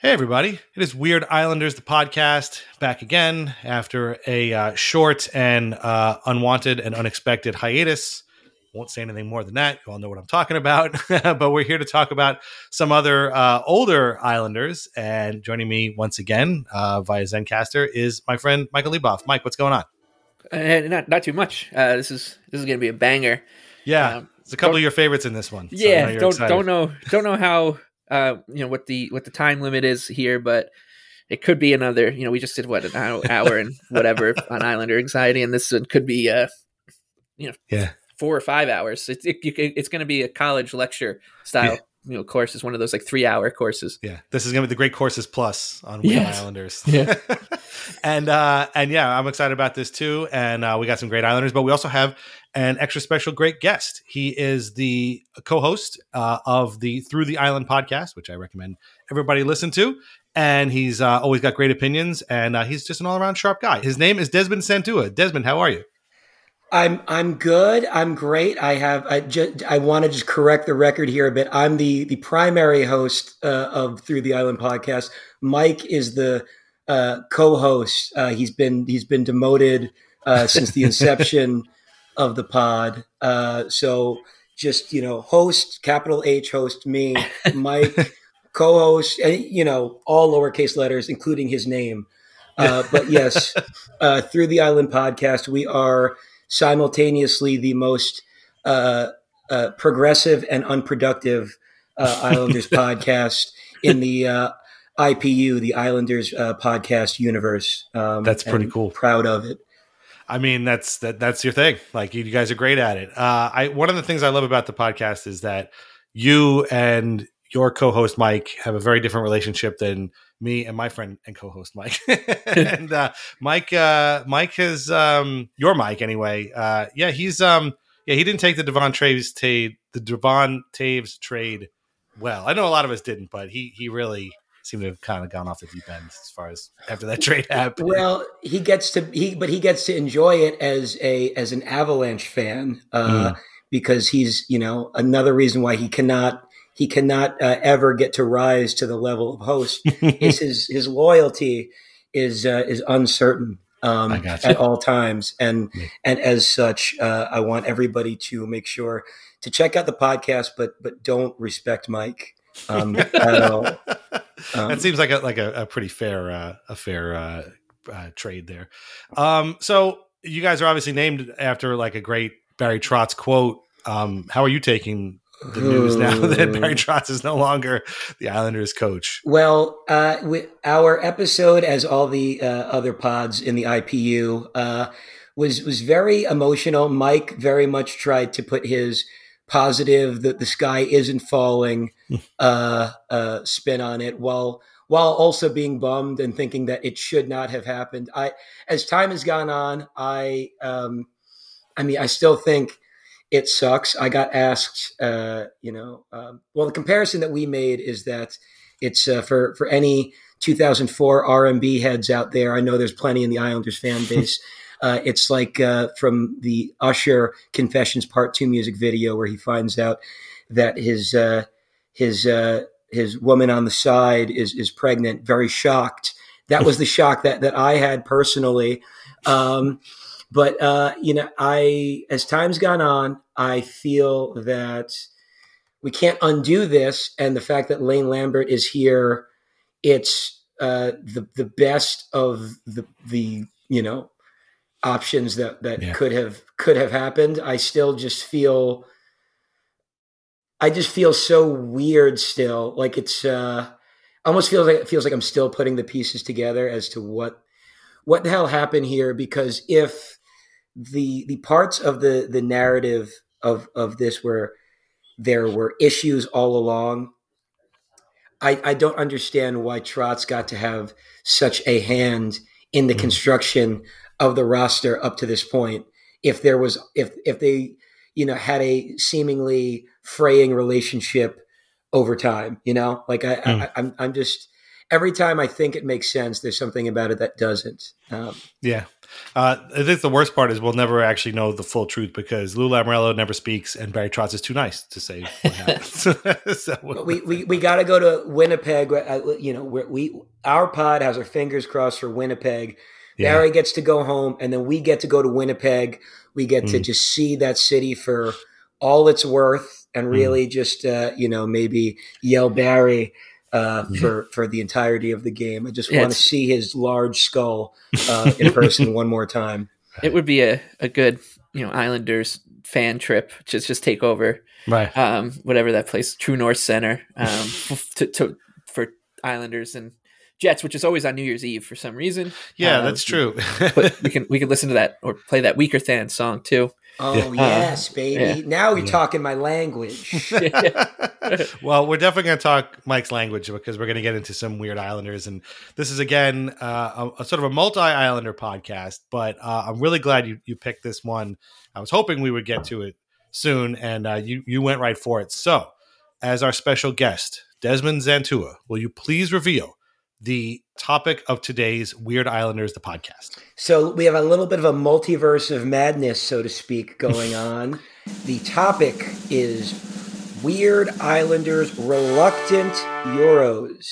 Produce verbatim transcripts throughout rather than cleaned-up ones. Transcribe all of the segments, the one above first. Hey, everybody. It is Weird Islanders, the podcast, back again after a uh, short and uh, unwanted and unexpected hiatus. Won't say anything more than that. You all know what I'm talking about, but we're here to talk about some other uh, older Islanders. And joining me once again uh, via Zencaster is my friend Michael Leboff. Mike, what's going on? Uh, not not too much. Uh, this is this is going to be a banger. Yeah, um, it's a couple of your favorites in this one. Yeah, so I know don't excited. don't know don't know how. Uh, you know what the what the time limit is here, but it could be another. You know, we just did what an hour, hour and whatever on Islander Anxiety, and this one could be, uh, you know, yeah, four or five hours. It's it, it, it's going to be a college lecture style, yeah. you know, course. It's one of those like three hour courses. Yeah, this is going to be the Great Courses Plus on Weird yes. Islanders. Yeah, and uh, and yeah, I'm excited about this too. And uh, we got some great Islanders, but we also have an extra special great guest. He is the co-host uh, of the Through the Island podcast, which I recommend everybody listen to. And he's uh, always got great opinions, and uh, he's just an all-around sharp guy. His name is Desmond Zantua. Desmond, how are you? I'm I'm good. I'm great. I have. I just, I want to just correct the record here a bit. I'm the the primary host uh, of Through the Island podcast. Mike is the uh, co-host. Uh, he's been he's been demoted uh, since the inception. of the pod. Uh, so just, you know, host, capital H host, me, Mike, co-host, and, you know, all lowercase letters, including his name. Uh, but yes, uh, Through the Island podcast, we are simultaneously the most uh, uh, progressive and unproductive uh, Islanders podcast in the uh, I P U, the Islanders uh, podcast universe. Um, That's pretty cool. Proud of it. I mean, that's that that's your thing. Like, you, you guys are great at it. Uh, I one of the things I love about the podcast is that you and your co-host Mike have a very different relationship than me and my friend and co-host Mike. and uh, Mike, uh, Mike has um, your Mike anyway. Uh, yeah, he's um, yeah he didn't take the Devon Taves trade the Devon Taves trade well. I know a lot of us didn't, but he he really. Seem to have kind of gone off the deep end as far as after that trade happened. Well, he gets to he, but he gets to enjoy it as a as an Avalanche fan uh, mm. because he's you know another reason why he cannot he cannot uh, ever get to rise to the level of host is his his loyalty is uh, is uncertain um, I got you. At all times. And, yeah. and as such, uh, I want everybody to make sure to check out the podcast, but, but don't respect Mike. Um, at all. Um, that seems like a, like a, a pretty fair, uh, a fair, uh, uh, trade there. Um, so you guys are obviously named after like a great Barry Trotz quote. Um, how are you taking the news now that Barry Trotz is no longer the Islanders coach? Well, uh, with our episode, as all the uh, other pods in the I P U, uh, was was very emotional. Mike very much tried to put his positive that the sky isn't falling uh, uh, spin on it, while while also being bummed and thinking that it should not have happened. I, as time has gone on, I, um, I mean, I still think it sucks. I got asked, uh, you know, um, well, the comparison that we made is that it's uh, for, for any two thousand four R M B heads out there. I know there's plenty in the Islanders fan base. uh, it's like uh, from the Usher Confessions Part Two music video where he finds out that his, uh, his, uh, his woman on the side is, is pregnant, very shocked. That was the shock that, that I had personally. Um, But, uh, you know, I, as time's gone on, I feel that we can't undo this. And the fact that Lane Lambert is here, it's, uh, the, the best of the, the, you know, options that, that yeah. could have, could have happened. I still just feel, I just feel so weird still. Like it's, uh, almost feels like, it feels like I'm still putting the pieces together as to what, what the hell happened here? Because if the the parts of the the narrative of of this were there were issues all along, I, I don't understand why Trotz got to have such a hand in the construction of the roster up to this point. If there was if if they you know had a seemingly fraying relationship over time, you know, like I, mm. I I'm I'm just. Every time I think it makes sense, there's something about it that doesn't. Um, yeah. Uh, I think the worst part is we'll never actually know the full truth because Lou Lamoriello never speaks and Barry Trotz is too nice to say what happens. so, but we we, we got to go to Winnipeg. Uh, you know, we're, we our pod has our fingers crossed for Winnipeg. Yeah. Barry gets to go home, and then we get to go to Winnipeg. We get mm. to just see that city for all it's worth and really mm. just, uh, you know, maybe yell Barry uh yeah. for for the entirety of the game. I just yeah, want to see his large skull uh in person one more time. It would be a a good, you know, Islanders fan trip, just just take over right um whatever that place, True North Center, um to, to for Islanders and Jets, which is always on New Year's Eve for some reason. Yeah, um, that's true. But we can we can listen to that or play that Weaker Than song too. Oh, yeah. yes, baby. Yeah. Now you're yeah. talking my language. Well, we're definitely going to talk Mike's language because we're going to get into some weird Islanders. And this is, again, uh, a, a sort of a multi-Islander podcast, but uh, I'm really glad you, you picked this one. I was hoping we would get to it soon, and uh, you, you went right for it. So, as our special guest, Desmond Zantua, will you please reveal the topic of today's Weird Islanders, the podcast? So we have a little bit of a multiverse of madness, so to speak, going on. The topic is Weird Islanders, Reluctant Euros.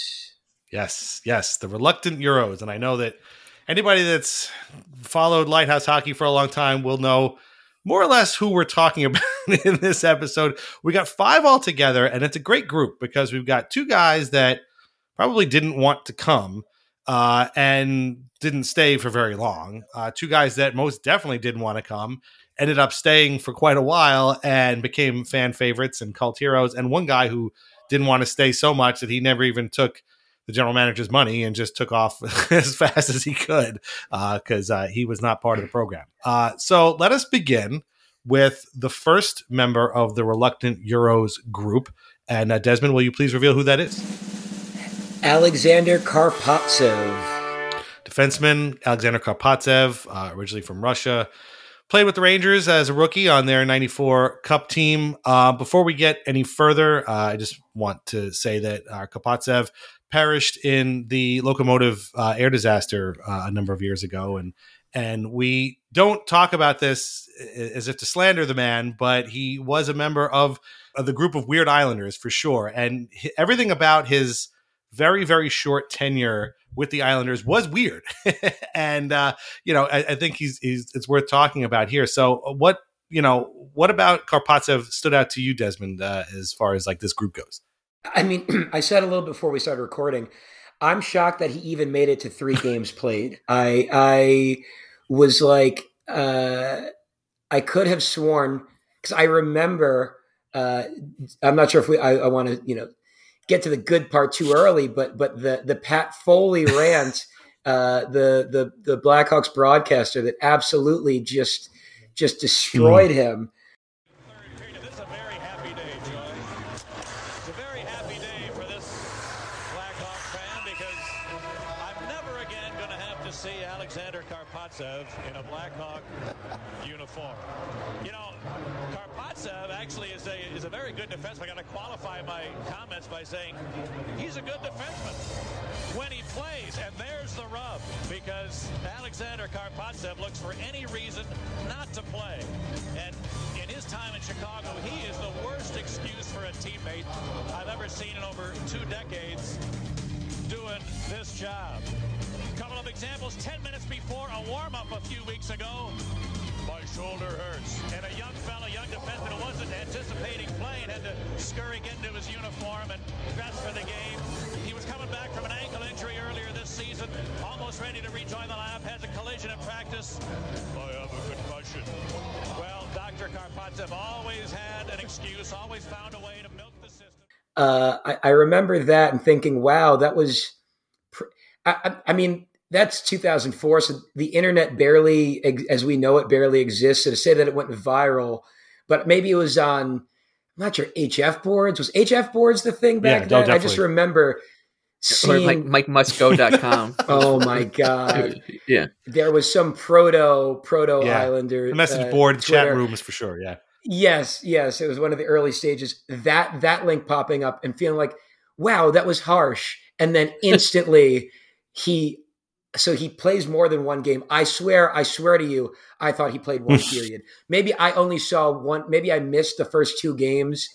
Yes, yes, the Reluctant Euros. And I know that anybody that's followed Lighthouse Hockey for a long time will know more or less who we're talking about in this episode. We got five altogether, and it's a great group because we've got two guys that probably didn't want to come uh, and didn't stay for very long. Uh, two guys that most definitely didn't want to come ended up staying for quite a while and became fan favorites and cult heroes. And one guy who didn't want to stay so much that he never even took the general manager's money and just took off as fast as he could because uh, uh, he was not part of the program. Uh, so let us begin with the first member of the Reluctant Euros group. And uh, Desmond, will you please reveal who that is? Alexander Karpatsev. Defenseman Alexander Karpatsev, uh, originally from Russia, played with the Rangers as a rookie on their ninety-four Cup team. Uh, before we get any further, uh, I just want to say that uh, Karpatsev perished in the locomotive uh, air disaster uh, a number of years ago. And, and we don't talk about this as if to slander the man, but he was a member of, of the group of Weird Islanders for sure. And everything about his very, very short tenure with the Islanders was weird. And, uh, you know, I, I think he's, he's, it's worth talking about here. So what, you know, what about Karpatsev stood out to you, Desmond, uh, as far as like this group goes? I mean, I said a little before we started recording, I'm shocked that he even made it to three games played. I, I was like, uh, I could have sworn, because I remember, uh, I'm not sure if we, I, I want to, you know, get to the good part too early, but but the the Pat Foley rant, uh, the the the Blackhawks broadcaster that absolutely just just destroyed him. Third period, it's a very happy day, John. It's a very happy day for this Blackhawk fan because I'm never again going to have to see Alexander Karpatsev in a Blackhawk uniform. You know, Karpatsev actually is a is a very good defenseman. I got to qualify my comments by saying he's a good defenseman when he plays, and there's the rub, because Alexander Karpatsev looks for any reason not to play, and in his time in Chicago, he is the worst excuse for a teammate I've ever seen in over two decades doing this job. A couple of examples: ten minutes before a warm-up a few weeks ago, my shoulder hurts. And a young fella, young defenseman who wasn't anticipating playing, had to scurry into his uniform and dress for the game. He was coming back from an ankle injury earlier this season, almost ready to rejoin the lineup, has a collision in practice. I have a concussion. Well, Doctor Karpatsev always had an excuse, always found a way to milk the system. Uh, I, I remember that and thinking, wow, that was pr- – I, I, I mean – that's two thousand four, so the internet barely, as we know it, barely exists. So to say that it went viral, but maybe it was on, I'm not sure, H F boards. Was H F boards the thing back yeah, then? Definitely. I just remember seeing... Or like mike musco dot com. Oh my God. Yeah. There was some proto, proto yeah. Islander. The message uh, board, Twitter. Chat rooms for sure, yeah. Yes, yes. It was one of the early stages. That That link popping up and feeling like, wow, that was harsh. And then instantly he... So he plays more than one game. I swear, I swear to you, I thought he played one period. Maybe I only saw one. Maybe I missed the first two games,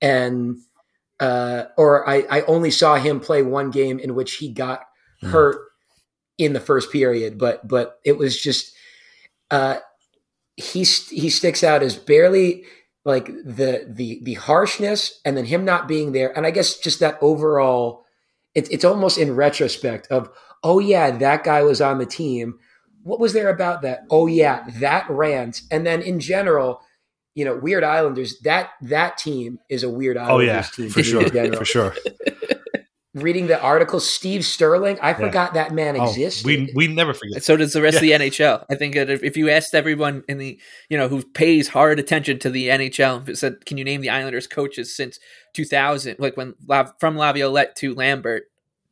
and uh, or I, I only saw him play one game in which he got mm. hurt in the first period. But but it was just uh, he he sticks out as barely like the the the harshness, and then him not being there, and I guess just that overall. It, it's almost in retrospect of. Oh yeah, that guy was on the team. What was there about that? Oh yeah, that rant. And then in general, you know, Weird Islanders, that that team is a Weird Islanders oh, yeah, team. For sure. For sure. Reading the article, Steve Sterling, I yeah. forgot that man oh, existed. We we never forget. So does the rest yeah. of the N H L. I think that if, if you asked everyone in the, you know, who pays hard attention to the N H L, if it said, can you name the Islanders coaches since two thousand, like when from Laviolette to Lambert,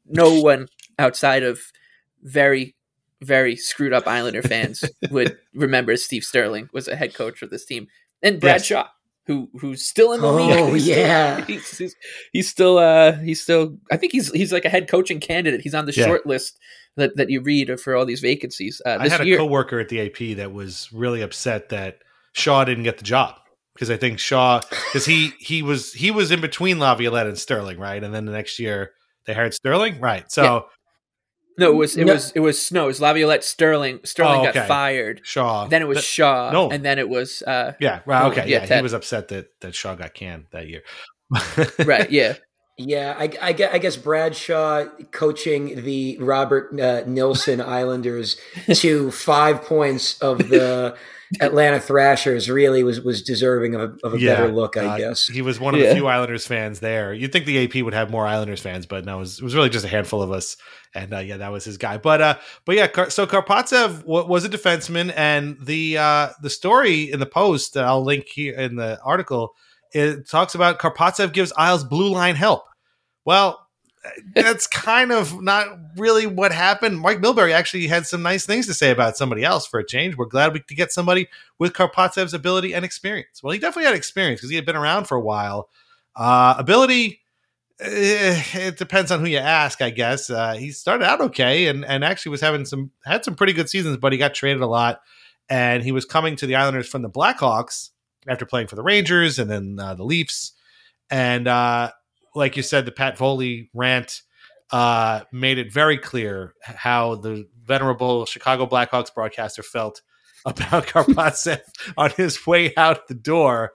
no one outside of very, very screwed up Islander fans would remember Steve Sterling was a head coach of this team. And Bradshaw, yes. who who's still in the oh, league. Oh yeah. Still, he's, he's, he's still uh he's still I think he's he's like a head coaching candidate. He's on the yeah. short list that, that you read for all these vacancies. Uh, this I had year, a coworker at the A P that was really upset that Shaw didn't get the job. Because I think Shaw because he he was he was in between Laviolette and Sterling, right? And then the next year they hired Sterling, right? So yeah. No, it was it no. was it was Snow. It was Laviolette, Sterling. Sterling oh, okay. got fired. Shaw. Then it was that, Shaw. No. And then it was uh, yeah. Right. Okay. Yeah. yeah he was upset that, that Shaw got canned that year. Right. Yeah. Yeah. I, I guess Bradshaw coaching the Robert uh, Nielsen Islanders to five points of the Atlanta Thrashers really was, was deserving of a, of a yeah, better look. I uh, guess he was one of yeah. the few Islanders fans there. You'd think the A P would have more Islanders fans, but no, it was, it was really just a handful of us. And uh, yeah, that was his guy. But uh, but yeah, Kar- so Karpatsev w- was a defenseman, and the uh, the story in the Post that I'll link here in the article, it talks about Karpatsev gives Isles blue line help. Well, that's kind of not really what happened. Mike Milbury actually had some nice things to say about somebody else for a change. We're glad we could get somebody with Karpatsev's ability and experience. Well, he definitely had experience because he had been around for a while. Uh, ability. It depends on who you ask, I guess. Uh, he started out okay and, and actually was having some had some pretty good seasons, but he got traded a lot. And he was coming to the Islanders from the Blackhawks after playing for the Rangers and then uh, the Leafs. And uh, like you said, the Pat Foley rant uh, made it very clear how the venerable Chicago Blackhawks broadcaster felt about Karpatsev on his way out the door.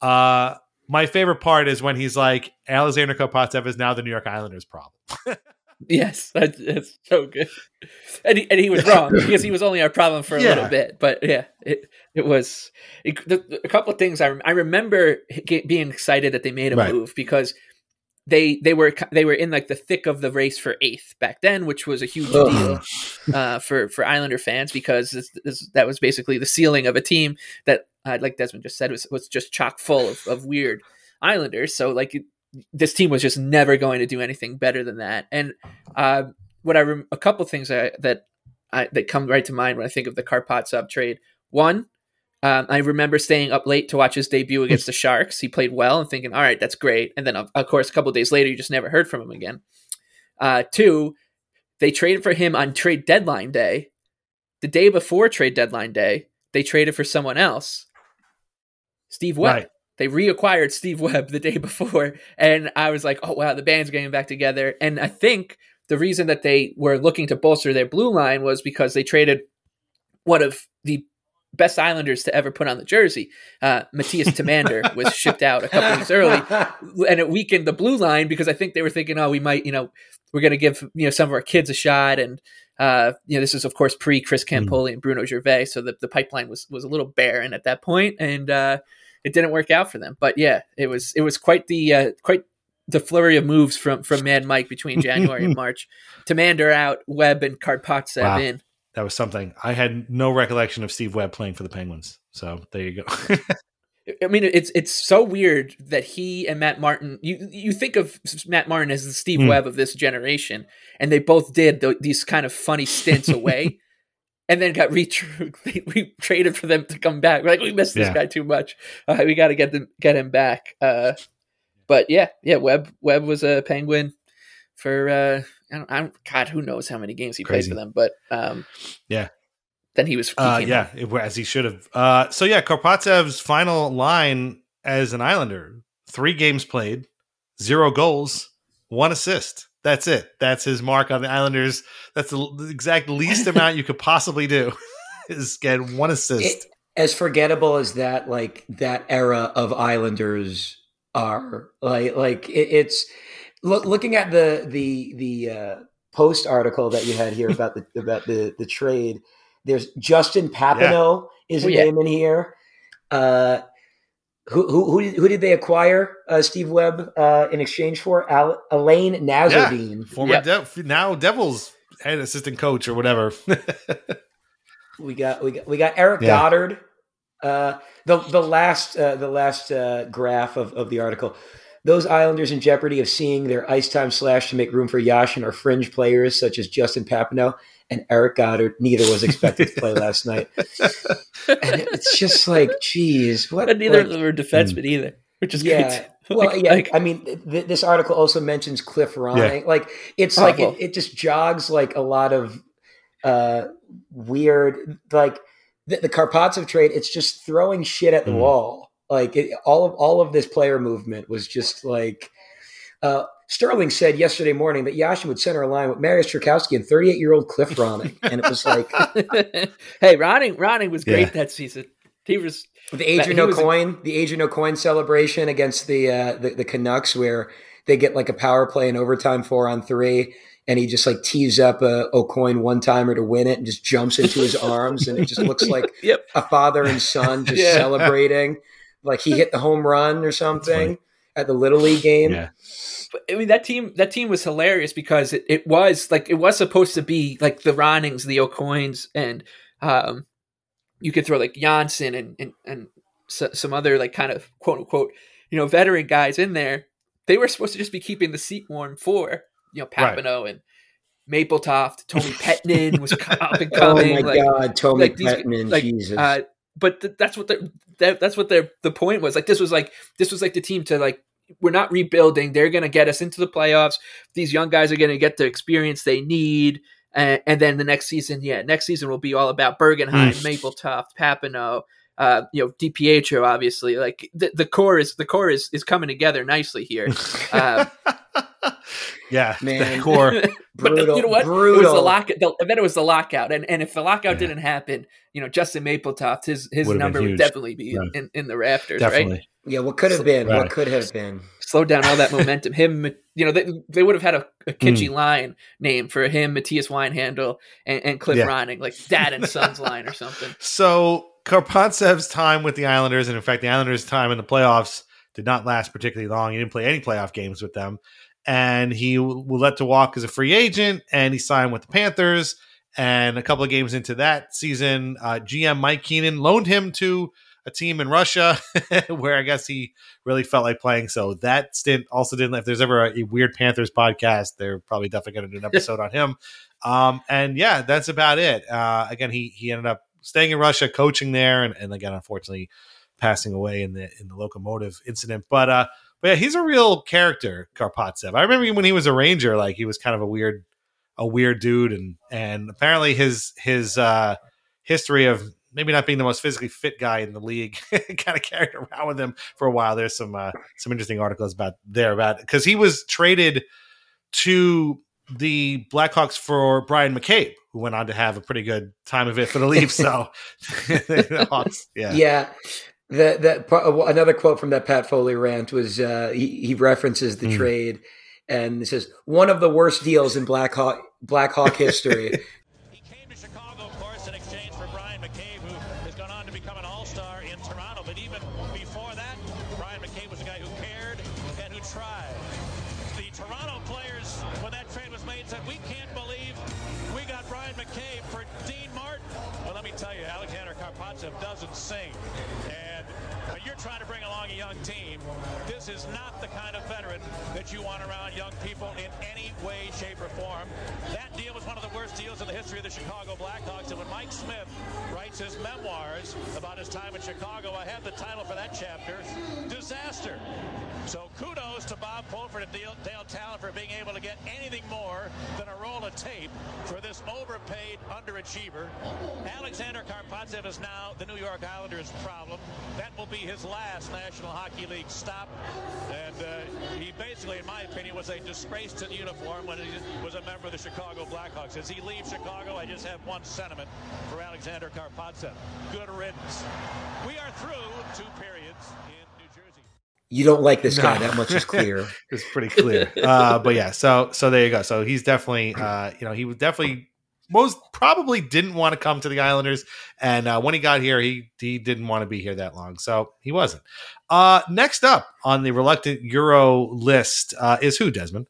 Uh, my favorite part is when he's like, Alexander Karpatsev is now the New York Islanders problem. Yes, that, that's so good. And he, and he was wrong because he was only our problem for a yeah. little bit. But yeah, it it was it, the, a couple of things. I, rem- I remember get, being excited that they made a right. move because they they were they were in like the thick of the race for eighth back then, which was a huge deal uh, for for Islander fans because this, this, that was basically the ceiling of a team that, uh, like Desmond just said, was was just chock full of, of weird Islanders. So like. It, this team was just never going to do anything better than that. And uh, what I rem- a couple things I, that I, that come right to mind when I think of the Karpatsev trade. One, um, I remember staying up late to watch his debut against the Sharks. He played well and thinking, all right, that's great. And then, of, of course, a couple of days later, you just never heard from him again. Uh, two, they traded for him on trade deadline day. The day before trade deadline day, they traded for someone else, Steve Webb. Right. They reacquired Steve Webb the day before, and I was like, oh, wow, the band's getting back together. And I think the reason that they were looking to bolster their blue line was because they traded one of the best Islanders to ever put on the jersey. Uh, Matthias Timander was shipped out a couple weeks early, and it weakened the blue line because I think they were thinking, oh, we might, you know, we're going to give, you know, some of our kids a shot. And, uh, you know, this is, of course, pre-Chris Campoli and Bruno Gervais, so the, the pipeline was was a little barren at that point. And, uh, it didn't work out for them, but yeah, it was it was quite the uh, quite the flurry of moves from from Mad Mike between January and March. Timander out, Webb and Karpatsev wow. in. That was something. I had no recollection of Steve Webb playing for the Penguins. So there you go. I mean, it's it's so weird that he and Matt Martin. You you think of Matt Martin as the Steve mm. Webb of this generation, and they both did th- these kind of funny stints away. And then got re- we traded for them to come back. We're like, we missed this yeah. guy too much. Uh, we got to get them, get him back. Uh, but yeah, yeah. Webb Webb was a Penguin for uh, I don't, I don't, God, who knows how many games he Crazy. played for them. But um, yeah, then he was he uh, yeah, it, as he should have. Uh, so yeah, Karpatsev's final line as an Islander: three games played, zero goals, one assist. That's it. That's his mark on the Islanders. That's the exact least amount you could possibly do is get one assist. It, as forgettable as that, like that era of Islanders are, like, like it, it's look, looking at the the the uh, Post article that you had here about the about the the trade. There's Justin Papineau yeah. is a oh, yeah. name in here. Uh, Who who who did they acquire uh, Steve Webb uh, in exchange for? Al- Alain Nazardine, yeah, former yep. De- now Devils head assistant coach or whatever. we got we got we got Eric yeah. Goddard. Uh, the the last uh, the last uh, graph of, of the article. Those Islanders in jeopardy of seeing their ice time slashed to make room for Yashin are fringe players such as Justin Papineau and Eric Goddard. Neither was expected to play last night. And it's just like, geez. What, but neither of them were defensemen mm. either, which is yeah. great. Well, like, yeah. Like, I mean, th- this article also mentions Cliff Ronning. Yeah. Like, it's awful. Like, it, it just jogs like a lot of uh, weird, like the, the Karpatsev trade. It's just throwing shit at the mm. wall. Like it, all of all of this player movement was just like uh, Sterling said yesterday morning that Yashin would center a line with Mariusz Trzaskowski and thirty-eight-year-old Cliff Ronning, and it was like, hey, Ronning, Ronning was great yeah. that season. He was the age of no coin, a- the age of no coin celebration against the, uh, the the Canucks, where they get like a power play in overtime, four on three, and he just like tees up a O'Coin one timer to win it, and just jumps into his arms, and it just looks like yep. a father and son just yeah. celebrating. Like he hit the home run or something at the Little League game. Yeah. But, I mean, that team that team was hilarious because it, it was like it was supposed to be like the Ronnings, the O'Coins, and um, you could throw like Janssen and and, and so, some other like kind of quote unquote, you know, veteran guys in there. They were supposed to just be keeping the seat warm for, you know, Papineau right. and Mapletoft. Tommy Petnin was up and coming. Oh my like, God, Tommy like Petnin, these, like, Jesus. Uh, But th- that's what the that, that's what their the point was. Like this was like this was like the team to like we're not rebuilding. They're gonna get us into the playoffs. These young guys are gonna get the experience they need, and, and then the next season, yeah, next season will be all about Bergenheim, Mapletoft, Papineau, uh, you know, DiPietro. Obviously, like the, the core is the core is, is coming together nicely here. Um, Yeah, man, core. Brutal. But you know what? Brutal. It was the lock, the, I bet it was the lockout, and and if the lockout yeah. didn't happen, you know, Justin Mapletoft, his his would've number would definitely be right. in, in the rafters, definitely. Right? Yeah, what could have been? Right. What could have been? Slowed down all that momentum. Him, you know, they they would have had a, a kitschy mm. line name for him, Matthias Winehandle, and, and Cliff yeah. Ronning, like Dad and Sons line or something. So Karpatsev's time with the Islanders, and in fact, the Islanders' time in the playoffs did not last particularly long. He didn't play any playoff games with them. And he was let to walk as a free agent, and he signed with the Panthers. And a couple of games into that season, uh, G M Mike Keenan loaned him to a team in Russia where I guess he really felt like playing. So that stint also didn't, if there's ever a, a weird Panthers podcast, they're probably definitely going to do an episode on him. Um, and yeah, that's about it. Uh, again, he he ended up staying in Russia, coaching there, and, and again, unfortunately, passing away in the in the locomotive incident. But, uh, But yeah, he's a real character, Karpatsev. I remember when he was a Ranger, like he was kind of a weird, a weird dude, and and apparently his his uh, history of maybe not being the most physically fit guy in the league kind of carried around with him for a while. There's some uh, some interesting articles about there about because he was traded to the Blackhawks for Brian McCabe, who went on to have a pretty good time of it for the Leafs. So the Hawks, yeah, yeah. That that another quote from that Pat Foley rant was uh, he, he references the mm. trade, and it says one of the worst deals in Black Hawk Black Hawk history. He came to Chicago, of course, in exchange for Brian McCabe, who has gone on to become an all-star in Toronto. But even before that, Brian McCabe was a guy who cared and who tried. The Toronto players, when that trade was made, said we can't believe we got Brian McCabe for Dean Martin. Well, let me tell you, Alexander Karpatsev doesn't sing. Trying to bring along a young team. This is not the kind of veteran that you want around young people in any way, shape, or form. That deal was one of the worst deals in the history of the Chicago Blackhawks, and when Mike Smith writes his memoirs about his time in Chicago, I have the title for that chapter, Disaster. So kudos to Bob Fulford and Dale, Dale Talon for being able to get anything more than a roll of tape for this overpaid underachiever. Alexander Karpatsev is now the New York Islanders' problem. That will be his last National Hockey League stop, and uh, he basically, in my opinion, was a disgrace to the uniform when he was a member of the Chicago Blackhawks. As he leaves Chicago, I just have one sentiment for Alexander Karpatsev. Good riddance. We are through two periods in New Jersey. You don't like this no. guy. That much is clear. It's pretty clear. Uh, but yeah, so so there you go. So he's definitely, uh, you know, he was definitely most probably didn't want to come to the Islanders, and uh, when he got here, he he didn't want to be here that long, so he wasn't. Uh, next up on the reluctant Euro list uh, is who, Desmond?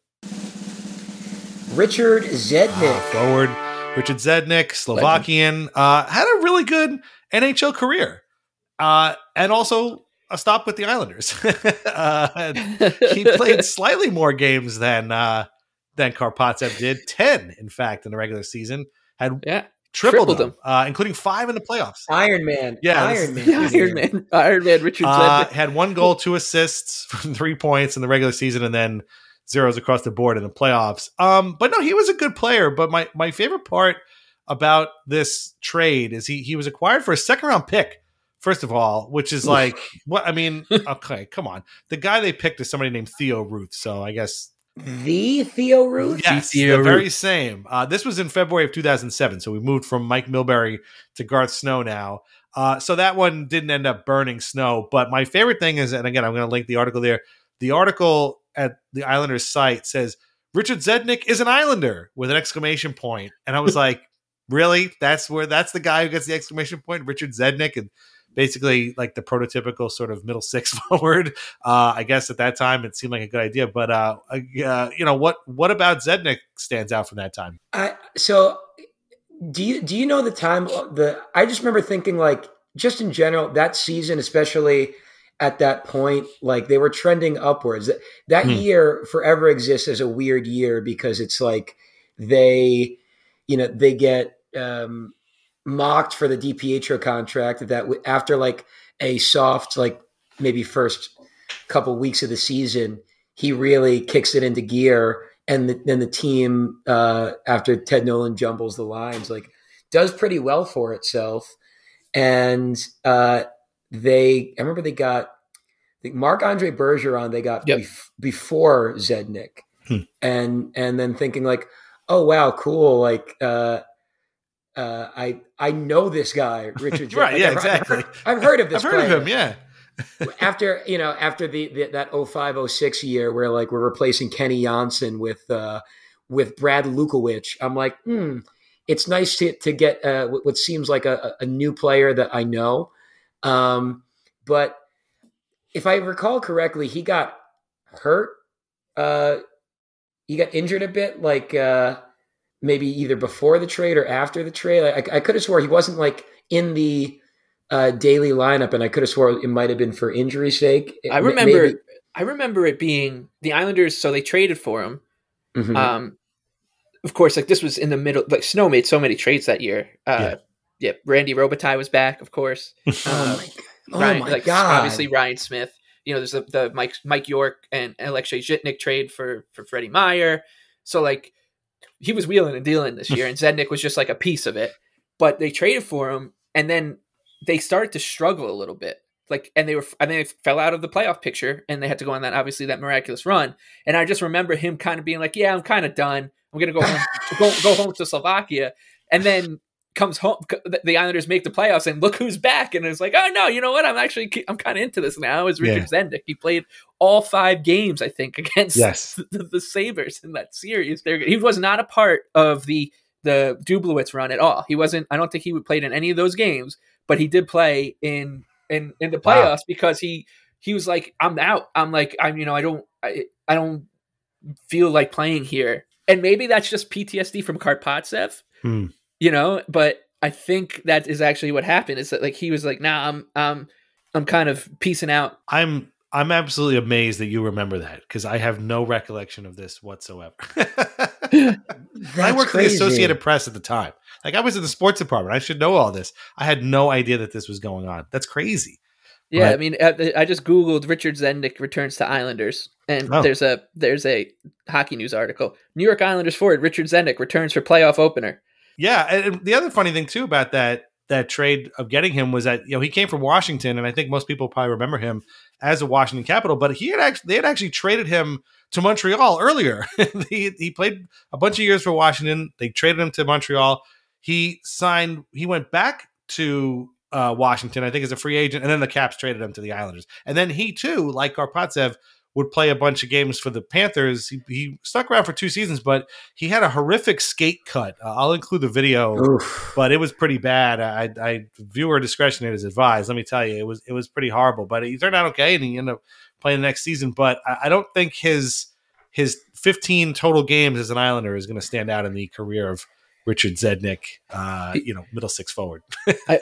Richard Zednick. Uh, forward, Richard Zednick, Slovakian, uh, had a really good N H L career, uh, and also a stop with the Islanders. uh, he played slightly more games than. Uh, than Karpatsev did, ten, in fact, in the regular season, had yeah, tripled, tripled them, them. Uh, including five in the playoffs. Iron Man. Yeah, Iron Man. Iron here. Man. Iron Man, Richard uh, Zednick. Had one goal, two assists, from three points in the regular season, and then zeros across the board in the playoffs. Um, but no, he was a good player, but my, my favorite part about this trade is he, he was acquired for a second-round pick, first of all, which is like, what I mean, okay, come on. The guy they picked is somebody named Theo Ruth, so I guess... The Theo Ruth? Yes, the, Theo the very Ruth. Same. Uh, this was in February of two thousand seven, so we moved from Mike Milbury to Garth Snow now. Uh, so that one didn't end up burning Snow, but my favorite thing is, and again, I'm going to link the article there, the article at the Islanders site says, Richard Zednick is an Islander, with an exclamation point. And I was like, really? That's where that's the guy who gets the exclamation point? Richard Zednick? And basically like the prototypical sort of middle six forward. Uh, I guess at that time it seemed like a good idea, but uh, uh, you know, what, what about Zednick stands out from that time? I, so do you, do you know the time the, I just remember thinking like just in general that season, especially at that point, like they were trending upwards. That, that hmm. year forever exists as a weird year because it's like they, you know, they get, um, mocked for the DiPietro contract that after like a soft, like maybe first couple weeks of the season, he really kicks it into gear. And then the team, uh, after Ted Nolan jumbles the lines, like does pretty well for itself. And, uh, they, I remember they got I think Marc-Andre Bergeron, they got yep. bef- before Zednick. hmm. and and then thinking like, oh wow, cool, like uh, uh, I I know this guy, Richard. right? Like, yeah, I've, exactly. I've heard, I've heard of this. I've player. heard of him. Yeah. after you know, after the, the that oh five oh six year where like we're replacing Kenny Janssen with uh, with Brad Lukowich, I'm like, hmm, it's nice to to get uh, what seems like a, a new player that I know, um, but. If I recall correctly, he got hurt. Uh, he got injured a bit, like uh, maybe either before the trade or after the trade. I, I could have swore he wasn't like in the uh, daily lineup, and I could have swore it might have been for injury's sake. I remember, maybe. I remember it being the Islanders. So they traded for him. Mm-hmm. Um, of course, like this was in the middle. Like Snow made so many trades that year. Uh, yeah. yeah, Randy Robitaille was back, of course. um, oh my God. Ryan, oh my like, God. Obviously Ryan Smith, you know, there's the, the Mike, Mike York and Alexei Zednick trade for, for Freddie Meyer. So like he was wheeling and dealing this year and Zednick was just like a piece of it, but they traded for him and then they started to struggle a little bit. Like, and they were, and they fell out of the playoff picture and they had to go on that, obviously that miraculous run. And I just remember him kind of being like, yeah, I'm kind of done. I'm going to go home, go, go home to Slovakia. And then, comes home, the Islanders make the playoffs and look who's back. And it's like, oh no, you know what? I'm actually, I'm kind of into this now. Is Richard yeah. Zednick. He played all five games, I think, against yes. the, the Sabres in that series. They're, he was not a part of the, the Dublowitz run at all. He wasn't, I don't think he played in any of those games, but he did play in, in, in the playoffs wow. because he, he was like, I'm out. I'm like, I'm, you know, I don't, I, I don't feel like playing here. And maybe that's just P T S D from Karpatsev. Hmm. You know, but I think that is actually what happened is that like, he was like, nah, I'm, um, I'm kind of peacing out. I'm, I'm absolutely amazed that you remember that because I have no recollection of this whatsoever. I worked for the Associated Press at the time. Like I was in the sports department. I should know all this. I had no idea that this was going on. That's crazy. Yeah. But- I mean, I, I just Googled Richard Zednick returns to Islanders. And oh. there's a, there's a hockey news article, New York Islanders forward, Richard Zednick returns for playoff opener. Yeah, and the other funny thing too about that that trade of getting him was that you know he came from Washington, and I think most people probably remember him as a Washington Capitol. But he had actually they had actually traded him to Montreal earlier. he he played a bunch of years for Washington. They traded him to Montreal. He signed. He went back to uh, Washington, I think, as a free agent, and then the Caps traded him to the Islanders. And then he too, like Karpatsev, would play a bunch of games for the Panthers. He, he stuck around for two seasons, but he had a horrific skate cut. Uh, I'll include the video, Oof. but it was pretty bad. I, I viewer discretion is advised. Let me tell you, it was it was pretty horrible. But he turned out okay, and he ended up playing the next season. But I, I don't think his his fifteen total games as an Islander is going to stand out in the career of Richard Zednick. Uh, you know, middle six forward. I,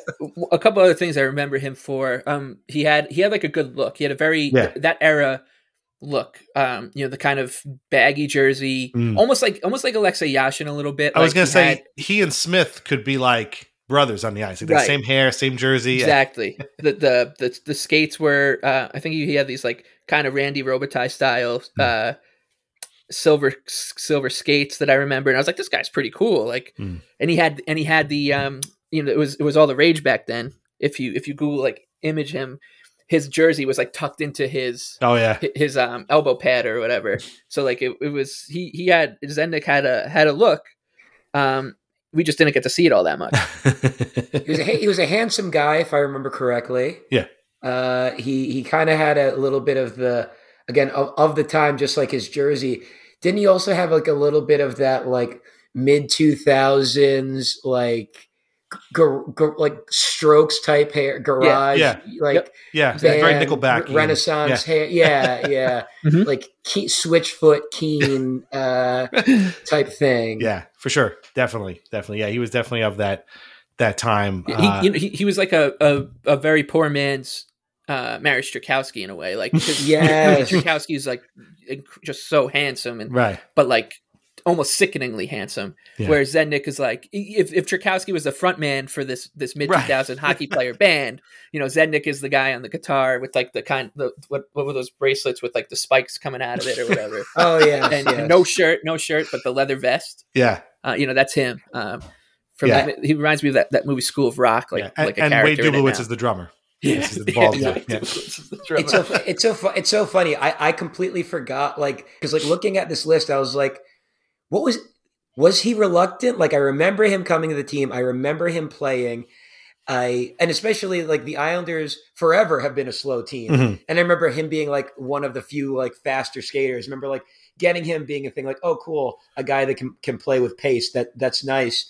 a couple other things I remember him for. Um, he had he had like a good look. He had a very yeah. th- that era. Look, um, you know, the kind of baggy jersey, mm. almost like almost like Alexei Yashin a little bit. I like was going to say had, he and Smith could be like brothers on the ice. Like right. Same hair, same jersey. Exactly. the, the the the skates were. Uh, I think he had these like kind of Randy Robitaille style uh, mm. silver silver skates that I remember, and I was like, this guy's pretty cool. Like, mm. and he had and he had the um, you know, it was it was all the rage back then. If you if you Google like image him. His jersey was like tucked into his oh yeah his um elbow pad or whatever. So like it, it was he he had Zednick had a had a look. Um, we just didn't get to see it all that much. he was a he was a handsome guy, if I remember correctly. Yeah. Uh, he he kind of had a little bit of the again of, of the time, just like his jersey. Didn't he also have like a little bit of that like mid two thousands like. Gar- gar- like Strokes type hair, garage, yeah, yeah. like yep. yeah, band, right Nickelback, re- Renaissance yeah. hair, yeah, yeah, mm-hmm. like Ke- Switchfoot Keen uh, type thing. Yeah, for sure, definitely, definitely. Yeah, he was definitely of that that time. Uh, he, you know, he he was like a a, a very poor man's uh, Mariusz Strakowski in a way. Like yeah, Strakowski is like just so handsome and right, but like. Almost sickeningly handsome, yeah. whereas Zednick is like if if Tchaikovsky was the front man for this this mid two thousand right. hockey player band, you know Zednick is the guy on the guitar with like the kind the what what were those bracelets with like the spikes coming out of it or whatever. oh yeah, and yes. no shirt, no shirt, but the leather vest. Yeah, uh, you know that's him. Um, from yeah. that, he reminds me of that, that movie School of Rock, like yeah. and, like a and character Wade Dublowitz is the drummer. Yes, involved yeah, yeah. It's so it's so fu- it's so funny. I, I completely forgot, like, because like looking at this list, I was like, what was was he reluctant? Like I remember him coming to the team. I remember him playing. I and especially like the Islanders forever have been a slow team, mm-hmm. and I remember him being like one of the few like faster skaters. I remember like getting him being a thing like, oh cool, a guy that can can play with pace. That that's nice.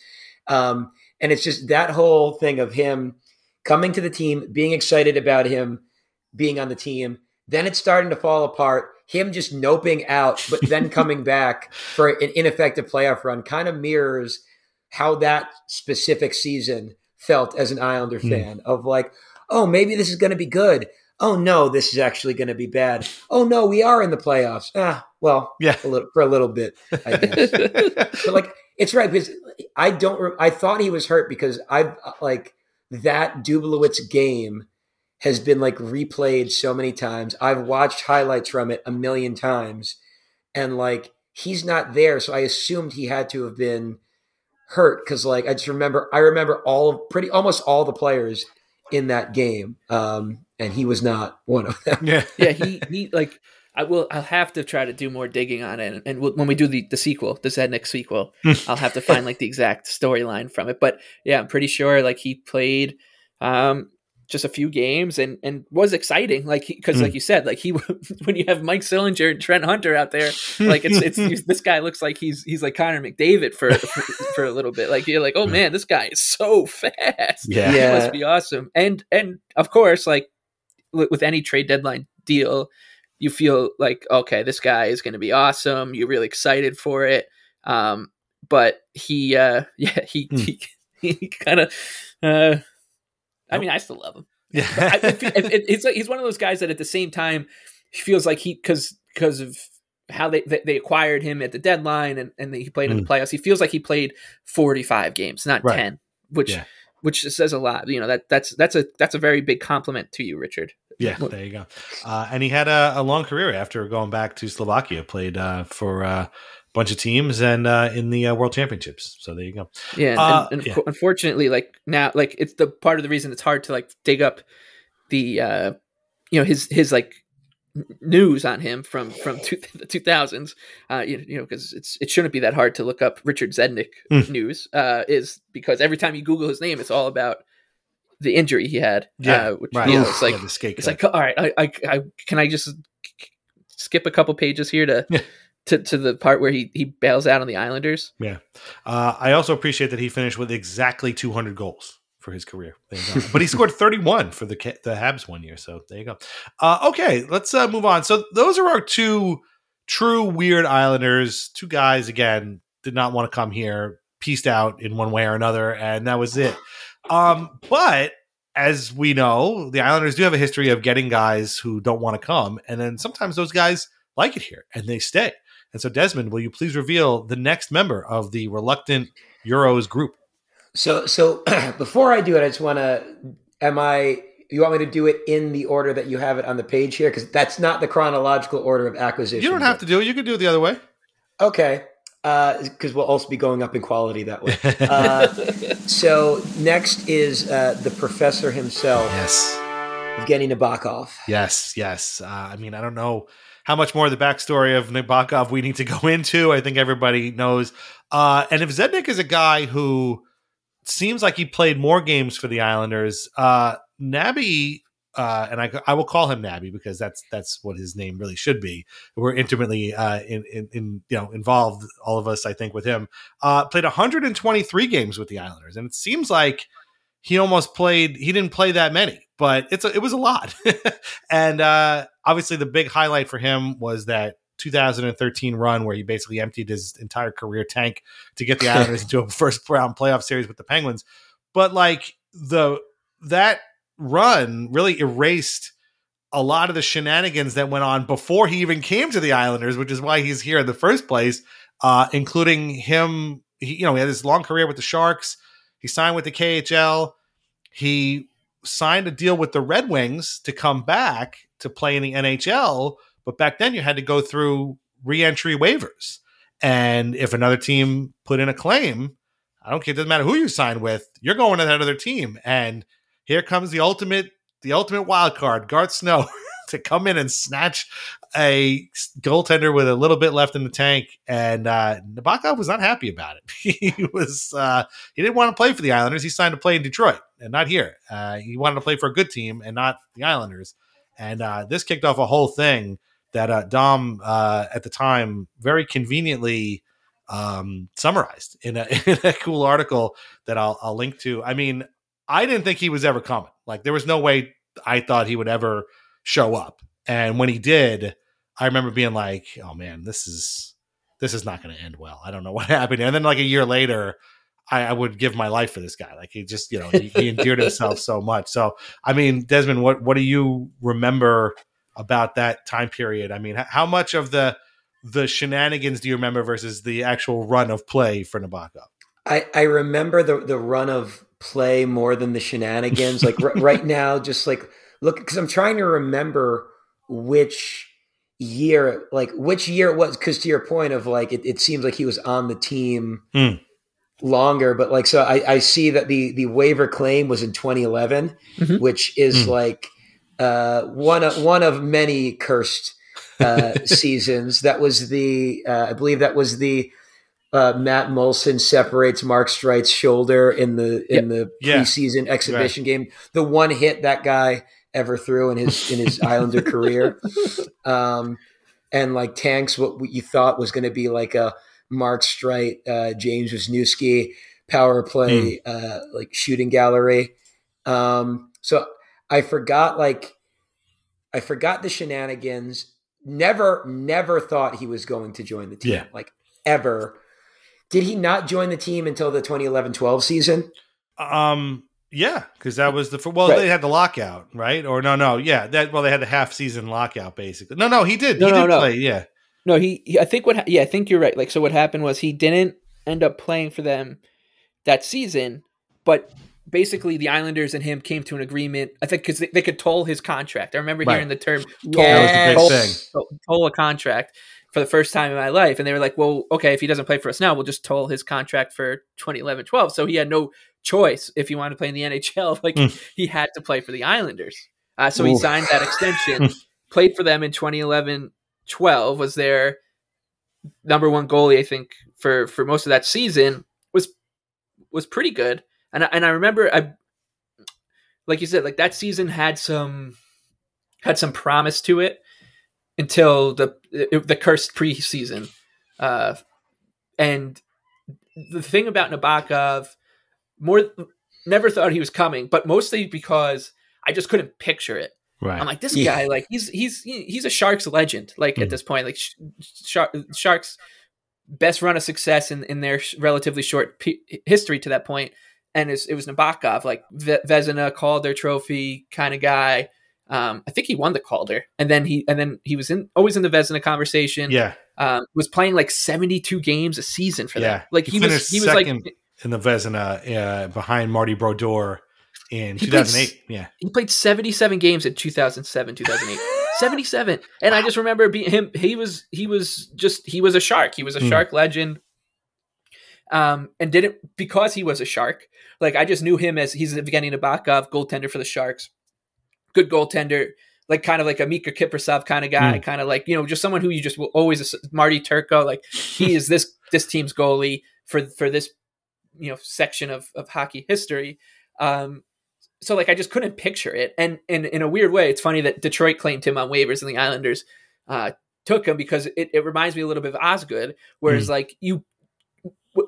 Um, and it's just that whole thing of him coming to the team, being excited about him being on the team, then it's starting to fall apart. Him just noping out, but then coming back for an ineffective playoff run kind of mirrors how that specific season felt as an Islander fan mm. of like, oh, maybe this is going to be good. Oh no, this is actually going to be bad. Oh no, we are in the playoffs. Ah, well, yeah, a little, for a little bit, I guess. But like, it's right because I don't. I thought he was hurt because I like that Dublowitz game has been like replayed so many times. I've watched highlights from it a million times, and like he's not there, so I assumed he had to have been hurt because like I just remember I remember all of pretty almost all the players in that game, um, and he was not one of them. Yeah, yeah. He he like I will I'll have to try to do more digging on it, and, and we'll, when we do the, the sequel, the Zednick sequel, I'll have to find like the exact storyline from it. But yeah, I'm pretty sure like he played um, just a few games and and was exciting, like because mm. like you said, like he when you have Mike Sillinger and Trent Hunter out there, like it's it's this guy looks like he's he's like Connor McDavid for for, for a little bit. Like you're like, oh man, this guy is so fast. Yeah, yeah. He must be awesome. And and of course, like with any trade deadline deal, you feel like, okay, this guy is going to be awesome. You're really excited for it. Um, but he, uh, yeah, he, mm. he, he kind of, uh, I mean, I still love him. Yeah. I, it, it, it, it's like, he's one of those guys that at the same time feels like he, cause, cause of how they, they acquired him at the deadline and, and he played mm. in the playoffs. He feels like he played forty-five games, not right. ten, which, yeah. which says a lot, you know, that that's, that's a, that's a very big compliment to you, Richard. Yeah, there you go. Uh, and he had a, a long career after going back to Slovakia, played uh, for uh, a bunch of teams and uh, in the uh, World Championships. So there you go. Yeah. Uh, and, and yeah. Unfortunately, like now, like it's the part of the reason it's hard to like dig up the, uh, you know, his, his like news on him from, from two, the two thousands, uh, you, you know, because it's it shouldn't be that hard to look up Richard Zednick mm. news uh, is because every time you Google his name, it's all about the injury he had, yeah, uh, which right. you know, it's like yeah, it's like all right, I, I, I can I just skip a couple pages here to yeah. to, to the part where he, he bails out on the Islanders. Yeah, uh, I also appreciate that he finished with exactly two hundred goals for his career, but he scored thirty-one for the the Habs one year. So there you go. Uh, okay, let's uh, move on. So those are our two true weird Islanders. Two guys again did not want to come here, pieced out in one way or another, and that was it. Um, but as we know, the Islanders do have a history of getting guys who don't want to come. And then sometimes those guys like it here and they stay. And so Desmond, will you please reveal the next member of the reluctant Euros group? So, so before I do it, I just want to, am I, you want me to do it in the order that you have it on the page here? Cause that's not the chronological order of acquisition. You don't have to do it. You can do it the other way. Okay. Uh, cause we'll also be going up in quality that way. Uh, so next is, uh, the professor himself. Yes. Evgeni Nabokov. Yes. Yes. Uh, I mean, I don't know how much more of the backstory of Nabokov we need to go into. I think everybody knows. Uh, and if Zednick is a guy who seems like he played more games for the Islanders, uh, Nabby, Uh, and I, I will call him Nabby because that's that's what his name really should be. We're intimately uh, in, in, in you know involved, all of us, I think, with him. Uh, played one hundred twenty-three games with the Islanders, and it seems like he almost played. He didn't play that many, but it's a, it was a lot. And uh, obviously, the big highlight for him was that two thousand thirteen run where he basically emptied his entire career tank to get the Islanders into a first round playoff series with the Penguins. But like the that. run really erased a lot of the shenanigans that went on before he even came to the Islanders, which is why he's here in the first place, uh, including him. He, you know, he had this long career with the Sharks. He signed with the K H L. He signed a deal with the Red Wings to come back to play in the N H L. But back then you had to go through re-entry waivers. And if another team put in a claim, I don't care. It doesn't matter who you sign with. You're going to that other team. And here comes the ultimate the ultimate wild card, Garth Snow, to come in and snatch a goaltender with a little bit left in the tank. And uh, Nabokov was not happy about it. He was uh, he didn't want to play for the Islanders. He signed to play in Detroit and not here. Uh, he wanted to play for a good team and not the Islanders. And uh, this kicked off a whole thing that uh, Dom uh, at the time very conveniently um, summarized in a, in a cool article that I'll, I'll link to. I mean, I didn't think he was ever coming. Like, there was no way I thought he would ever show up. And when he did, I remember being like, oh man, this is, this is not going to end well. I don't know what happened. And then like a year later, I, I would give my life for this guy. Like, he just, you know, he, he endeared himself so much. So, I mean, Desmond, what, what do you remember about that time period? I mean, how much of the, the shenanigans do you remember versus the actual run of play for Nabokov? I, I remember the, the run of play more than the shenanigans. Like r- right now, just like, look, because I'm trying to remember which year, like which year it was. Because to your point of like, it, it seems like he was on the team mm. longer, but like, so I, I see that the the waiver claim was in twenty eleven, mm-hmm. which is mm. like uh, one of, one of many cursed uh, seasons. That was the, uh, I believe that was the uh, Matt Molson separates Mark Streit's shoulder in the in yep. the preseason yeah. exhibition right. game. The one hit that guy ever threw in his in his Islander career, um, and like tanks what you thought was going to be like a Mark Streit, uh, James Wisniewski power play, mm. uh, like shooting gallery. Um, so I forgot like I forgot the shenanigans. Never, never thought he was going to join the team, yeah. like ever. Did he not join the team until the twenty eleven twelve season? Um. Yeah, because that was the – well, right. they had the lockout, right? Or no, no, yeah. that Well, they had the half-season lockout, basically. No, no, he did. No, he no, did no. play, yeah. No, he, he – I think what – yeah, I think you're right. Like, so what happened was he didn't end up playing for them that season, but basically the Islanders and him came to an agreement, I think, because they, they could toll his contract. I remember right. hearing the term toll, yes. toll, toll, toll a contract for the first time in my life. And they were like, well, okay, if he doesn't play for us now, we'll just toll his contract for twenty eleven twelve. So he had no – choice if he wanted to play in the N H L, like mm. he had to play for the Islanders. Uh, so Ooh. he signed that extension, played for them in twenty eleven twelve, was their number one goalie, I think, for, for most of that season, was was pretty good. And I, and I remember, I like you said, like that season had some had some promise to it until the the cursed preseason. Uh, and the thing about Nabokov. More, never thought he was coming, but mostly because I just couldn't picture it. Right. I'm like, this yeah. guy, like he's he's he's a Sharks legend. Like mm. at this point, like sh- sh- Sharks best run of success in, in their sh- relatively short p- history to that point, and it was, it was Nabokov, like v- Vezina Calder Trophy kind of guy. Um, I think he won the Calder, and then he and then he was in always in the Vezina conversation. Yeah, um, was playing like seventy-two games a season for yeah. them. Like he, he was he was second. like. In the Vezina, uh, behind Marty Brodeur in he two thousand eight. Played, yeah. He played seventy-seven games in two thousand seven, two thousand eight. seventy-seven. And wow. I just remember being him. He was, he was just, he was a shark. He was a mm. shark legend. Um, and didn't, because he was a shark, like I just knew him as he's Evgeni Nabokov, goaltender for the Sharks. Good goaltender, like kind of like a Mika Kiprasov kind of guy, mm. kind of like, you know, just someone who you just will always, Marty Turco, like he is this, this team's goalie for, for this, you know, section of, of hockey history. Um, so like, I just couldn't picture it. And, and in a weird way, it's funny that Detroit claimed him on waivers and the Islanders uh, took him because it, it reminds me a little bit of Osgood, whereas mm. like you,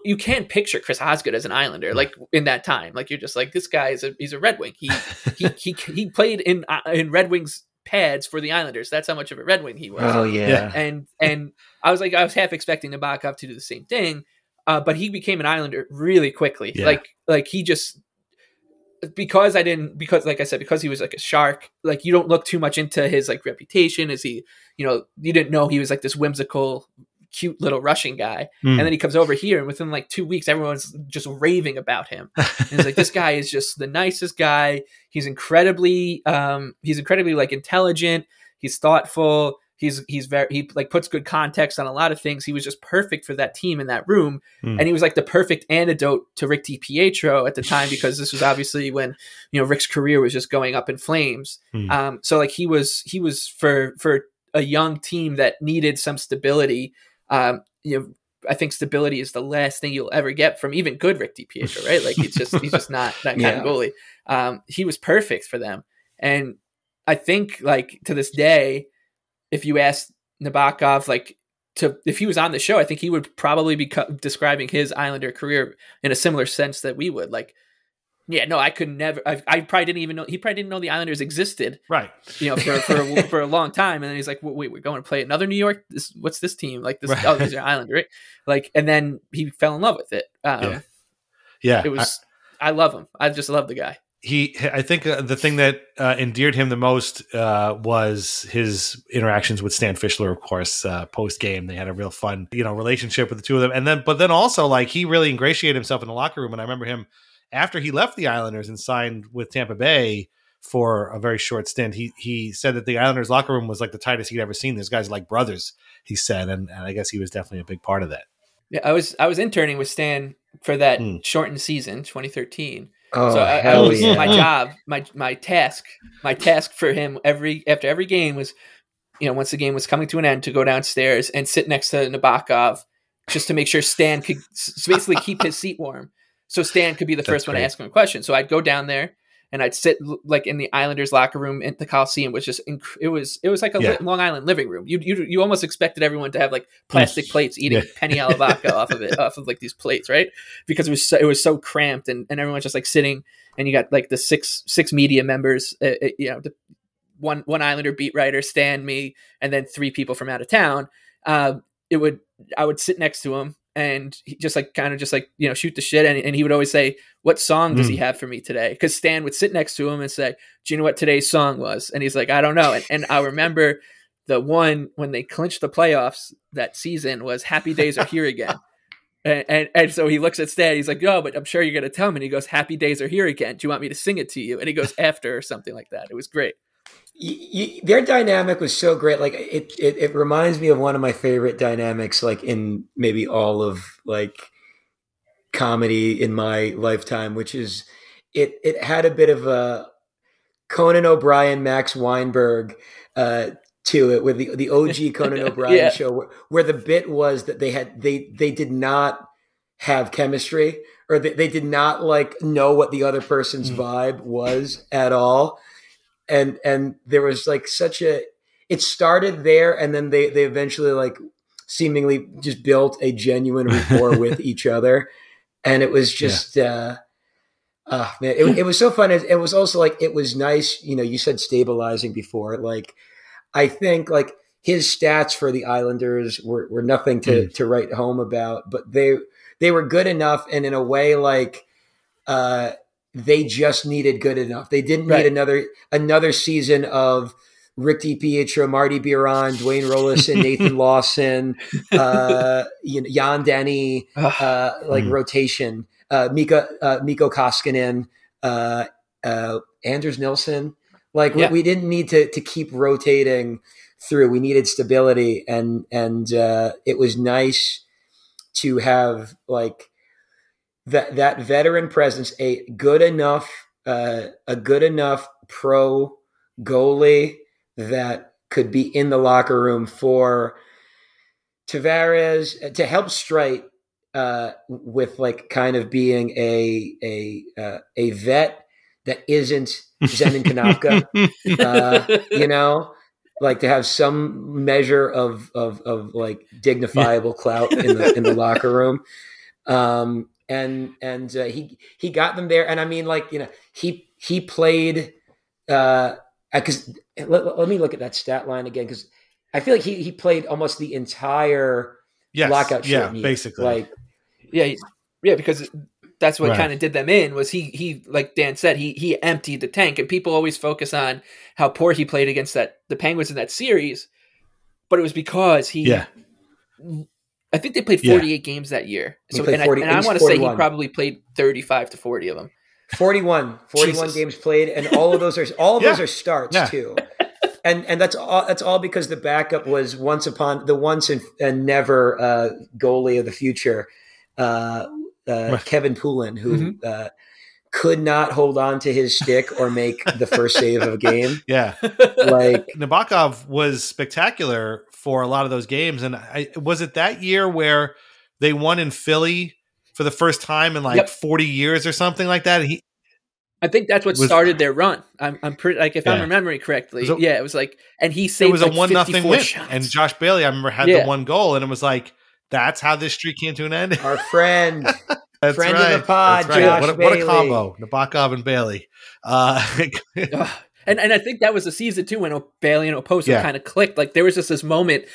you can't picture Chris Osgood as an Islander, like in that time, like you're just like, this guy is a, he's a Red Wing. He, he, he, he played in, uh, in Red Wings pads for the Islanders. That's how much of a Red Wing he was. Oh yeah. yeah. And, and I was like, I was half expecting Nabokov to do the same thing. Uh, but he became an Islander really quickly. Yeah. Like, like he just, because I didn't, because like I said, because he was like a shark, like you don't look too much into his like reputation. Is he, you know, you didn't know he was like this whimsical, cute little Russian guy. Mm. And then he comes over here and within like two weeks, everyone's just raving about him. And it's like, this guy is just the nicest guy. He's incredibly, um, he's incredibly like intelligent. He's thoughtful. He's he's very he like puts good context on a lot of things. He was just perfect for that team in that room, mm. and he was like the perfect antidote to Rick DiPietro at the time, because this was obviously when, you know, Rick's career was just going up in flames. Mm. Um, so like he was he was for for a young team that needed some stability. Um, you know, I think stability is the last thing you'll ever get from even good Rick DiPietro, right? Like he's just he's just not that kind yeah. of goalie. Um, he was perfect for them, and I think like to this day, if you asked Nabokov like to if he was on the show, I think he would probably be co- describing his Islander career in a similar sense that we would. Like, yeah, no, I could never. I, I probably didn't even know. He probably didn't know the Islanders existed, right? You know, for for, a, for a long time, and then he's like, well, "Wait, we're going to play another New York. This, what's this team? Like this? Right. Oh, these are Islander, right? Like, and then he fell in love with it. Um, yeah. yeah, it was. I, I love him. I just love the guy. He, I think uh, the thing that uh, endeared him the most uh, was his interactions with Stan Fischler, of course, uh, post game. They had a real fun, you know, relationship with the two of them, and then, but then also like he really ingratiated himself in the locker room. And I remember him after he left the Islanders and signed with Tampa Bay for a very short stint. He he said that the Islanders locker room was like the tightest he'd ever seen. These guys are like brothers, he said, and, and I guess he was definitely a big part of that. Yeah, I was I was interning with Stan for that mm. shortened season, twenty thirteen. Oh, so I, I was, yeah. my job, my, my task, my task for him every, after every game was, you know, once the game was coming to an end, to go downstairs and sit next to Nabokov just to make sure Stan could basically keep his seat warm. So Stan could be the That's first great. one to ask him a question. So I'd go down there and I'd sit like in the Islanders locker room at the Coliseum, which is, inc- it was, it was like a yeah. Long Island living room. You, you, you almost expected everyone to have like plastic plates eating yeah. Penny Alavaca off of it, off of like these plates. Right. Because it was, so, it was so cramped and, and everyone's just like sitting, and you got like the six, six media members, uh, you know, the one, one Islander beat writer, Stan, me, and then three people from out of town. Uh, it would, I would sit next to him. And he just like kind of just like, you know, shoot the shit. And, and he would always say, what song does mm. he have for me today? Because Stan would sit next to him and say, do you know what today's song was? And he's like, I don't know. And, and I remember the one when they clinched the playoffs that season was Happy Days Are Here Again. and, and and so he looks at Stan. He's like, oh, but I'm sure you're going to tell me. And he goes, Happy Days Are Here Again. Do you want me to sing it to you? And he goes, after, or something like that. It was great. You, you, their dynamic was so great. Like it, it, it reminds me of one of my favorite dynamics, like in maybe all of like comedy in my lifetime, which is it, it had a bit of a Conan O'Brien, Max Weinberg uh, to it, with the, the O G Conan O'Brien yeah. show where, where the bit was that they had, they, they did not have chemistry, or they, they did not like know what the other person's mm. vibe was at all. And and there was like such a, it started there, and then they, they eventually like seemingly just built a genuine rapport with each other. And it was just, yeah. uh, oh man, it, it was so fun. It, it was also like, it was nice. You know, you said stabilizing before. Like, I think like his stats for the Islanders were, were nothing to, mm. to write home about, but they, they were good enough. And in a way like, uh, they just needed good enough. They didn't right. need another another season of Rick DiPietro, Marty Biron, Dwayne Rollison, Nathan Lawson, uh, you know, Jan Denny, uh, like mm. rotation, uh, Mika, uh, Mikko Koskinen, uh, uh, Anders Nilsson. Like yeah. we, we didn't need to to keep rotating through. We needed stability, and and uh, it was nice to have like. That that veteran presence, a good enough, uh, a good enough pro goalie that could be in the locker room for Tavares to help Streit uh, with like kind of being a a uh, a vet that isn't Zenon Kanafka, uh, you know, like to have some measure of of of like dignifiable clout in the in the locker room. Um, And, and, uh, he, he got them there. And I mean, like, you know, he, he played, uh, cause let, let me look at that stat line again. Cause I feel like he, he played almost the entire yes. lockout. Yeah. Year. Basically. Like, yeah. Yeah. Because that's what right. kind of did them in was he, he, like Dan said, he, he emptied the tank, and people always focus on how poor he played against that, the Penguins in that series, but it was because he, yeah. I think they played forty-eight yeah. games that year. So, and forty, I, and I want to say he probably played thirty-five to forty of them. forty-one, forty-one Jesus. Games played. And all of those are, all of yeah. those are starts yeah. too. And and that's all. That's all because the backup was once upon the once and, and never uh, goalie of the future, uh, uh, Kevin Poulin, who mm-hmm. uh, could not hold on to his shtick or make the first save of a game. Yeah, like Nabokov was spectacular for a lot of those games. And I, was it that year where they won in Philly for the first time in like yep. forty years or something like that? And he. I think that's what was, started their run. I'm, I'm pretty like if yeah. I'm remembering correctly. It a, yeah, it was like, and he saved. It was like a one nothing win, shots. And Josh Bailey, I remember, had yeah. the one goal, and it was like that's how this streak came to an end. Our friend, that's friend right. of the pod, right. Josh what a, Bailey. What a combo, Nabokov and Bailey. Uh, and and I think that was the season too when o- Bailey and Oposo yeah. kind of clicked. Like there was just this moment.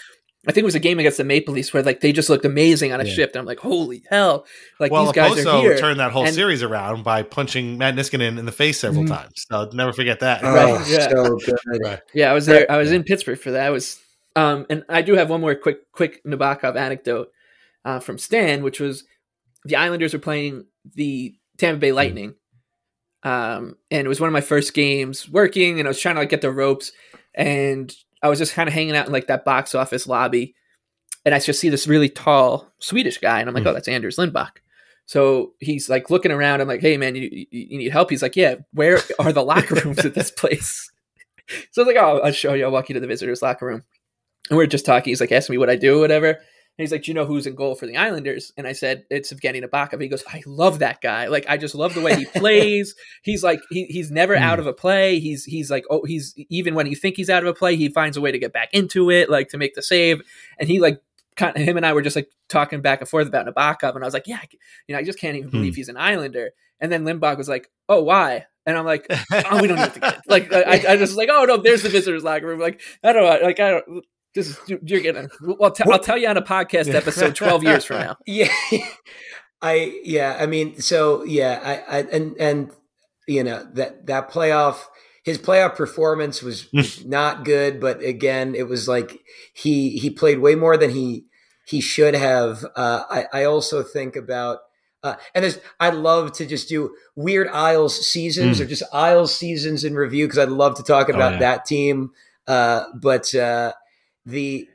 I think it was a game against the Maple Leafs where like they just looked amazing on a yeah. shift. And I'm like, holy hell! Like well, these guys Oposo are here. Turned that whole and, series around by punching Matt Niskanen in the face several mm-hmm. times. So I'll never forget that. Oh, right? Yeah. So good. Right. Yeah, I was there. I was in Pittsburgh for that. I was, um, and I do have one more quick, quick Nabokov anecdote uh, from Stan, which was the Islanders were playing the Tampa Bay Lightning, mm-hmm. um, and it was one of my first games working, and I was trying to like get the ropes and. I was just kind of hanging out in like that box office lobby, and I just see this really tall Swedish guy, and I'm like, mm. "Oh, that's Anders Lindback." So he's like looking around. I'm like, "Hey, man, you, you need help?" He's like, "Yeah, where are the locker rooms at this place?" So I was like, "Oh, I'll show you. I'll walk you to the visitors' locker room." And we we're just talking. He's like, asking me what I do, whatever. And he's like, "Do you know who's in goal for the Islanders?" And I said, "It's Evgeni Nabokov." He goes, "I love that guy. Like, I just love the way he plays. He's like, he, he's never mm. out of a play. He's he's like, oh, he's even when you think he's out of a play, he finds a way to get back into it, like to make the save." And he like, kind of, him and I were just like talking back and forth about Nabokov, and I was like, "Yeah, you know, I just can't even mm. believe he's an Islander." And then Lindback was like, "Oh, why?" And I'm like, "Oh, we don't have to get it." Like, I, I just like, "Oh no, there's the visitors' locker room." Like, I don't know, like I don't. This is, you're gonna. Well, t- I'll tell you on a podcast episode twelve years from now. Yeah, I yeah. I mean, so yeah. I, I and and you know that that playoff, his playoff performance was not good. But again, it was like he he played way more than he he should have. Uh, I I also think about uh, and there's I'd love to just do Weird Isles seasons mm. or just Isles seasons in review because I'd love to talk about oh, yeah. that team. Uh, but. Uh, The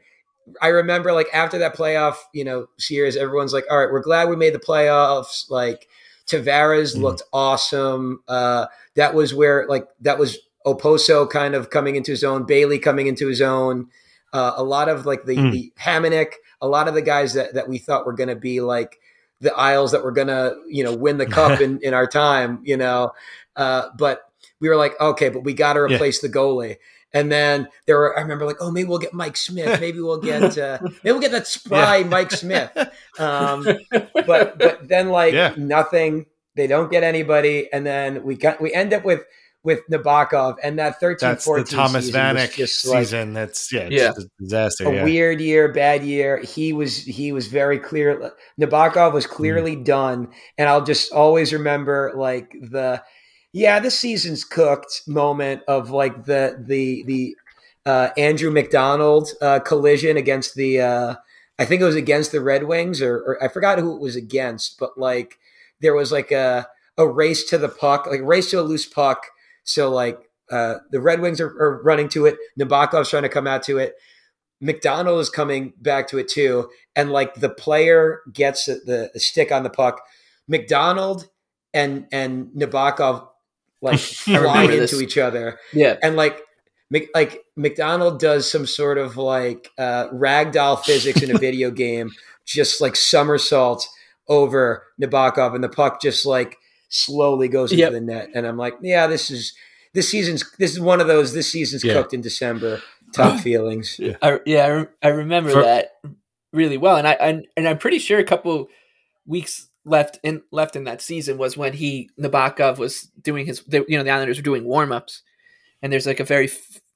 I remember like after that playoff, you know, series, everyone's like, "All right, we're glad we made the playoffs." Like Tavares mm-hmm. looked awesome. Uh, that was where like that was Oposo kind of coming into his own, Bailey coming into his own. Uh, a lot of like the, mm. the Hamonic, a lot of the guys that, that we thought were going to be like the Isles that were going to, you know, win the cup in, in our time, you know. Uh, but we were like, okay, but we got to replace yeah. the goalie. And then there were, I remember like, oh, maybe we'll get Mike Smith. Maybe we'll get, uh, maybe we'll get that spry yeah. Mike Smith. Um, but, but then like yeah. nothing, they don't get anybody. And then we got, we end up with, with Nabokov and that thirteen fourteen Thomas Vanek season. Like that's yeah, it's yeah. a disaster. A yeah. weird year, bad year. He was, he was very clear. Nabokov was clearly mm. done. And I'll just always remember like the, yeah, this season's cooked moment of like the the the uh, Andrew McDonald uh, collision against the uh, I think it was against the Red Wings or, or I forgot who it was against, but like there was like a a race to the puck, like race to a loose puck. So like uh, the Red Wings are, are running to it, Nabokov's trying to come out to it, McDonald is coming back to it too, and like the player gets the, the stick on the puck, McDonald and and Nabokov. Like fly into this. Each other, yeah, and like, like McDonald does some sort of like uh, ragdoll physics in a video game, just like somersaults over Nabokov, and the puck just like slowly goes into yep. the net. And I'm like, yeah, this is this season's this is one of those this season's yeah. cooked in December. Tough feelings. Yeah, I, yeah, I, re- I remember For- that really well, and I and, and I'm pretty sure a couple weeks. Left in left in that season was when he Nabokov was doing his they, you know the Islanders were doing warm ups, and there's like a very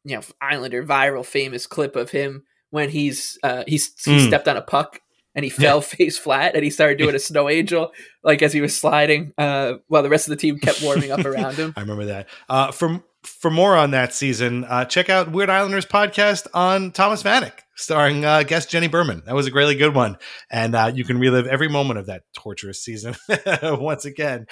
you know Islander viral famous clip of him when he's uh, he's he mm. stepped on a puck and he fell yeah. face flat and he started doing a snow angel like as he was sliding uh, while the rest of the team kept warming up around him. I remember that. Uh, from For more on that season, uh, check out Weird Islanders podcast on Thomas Vanek, starring uh, guest Jenny Berman. That was a really good one. And uh, you can relive every moment of that torturous season once again.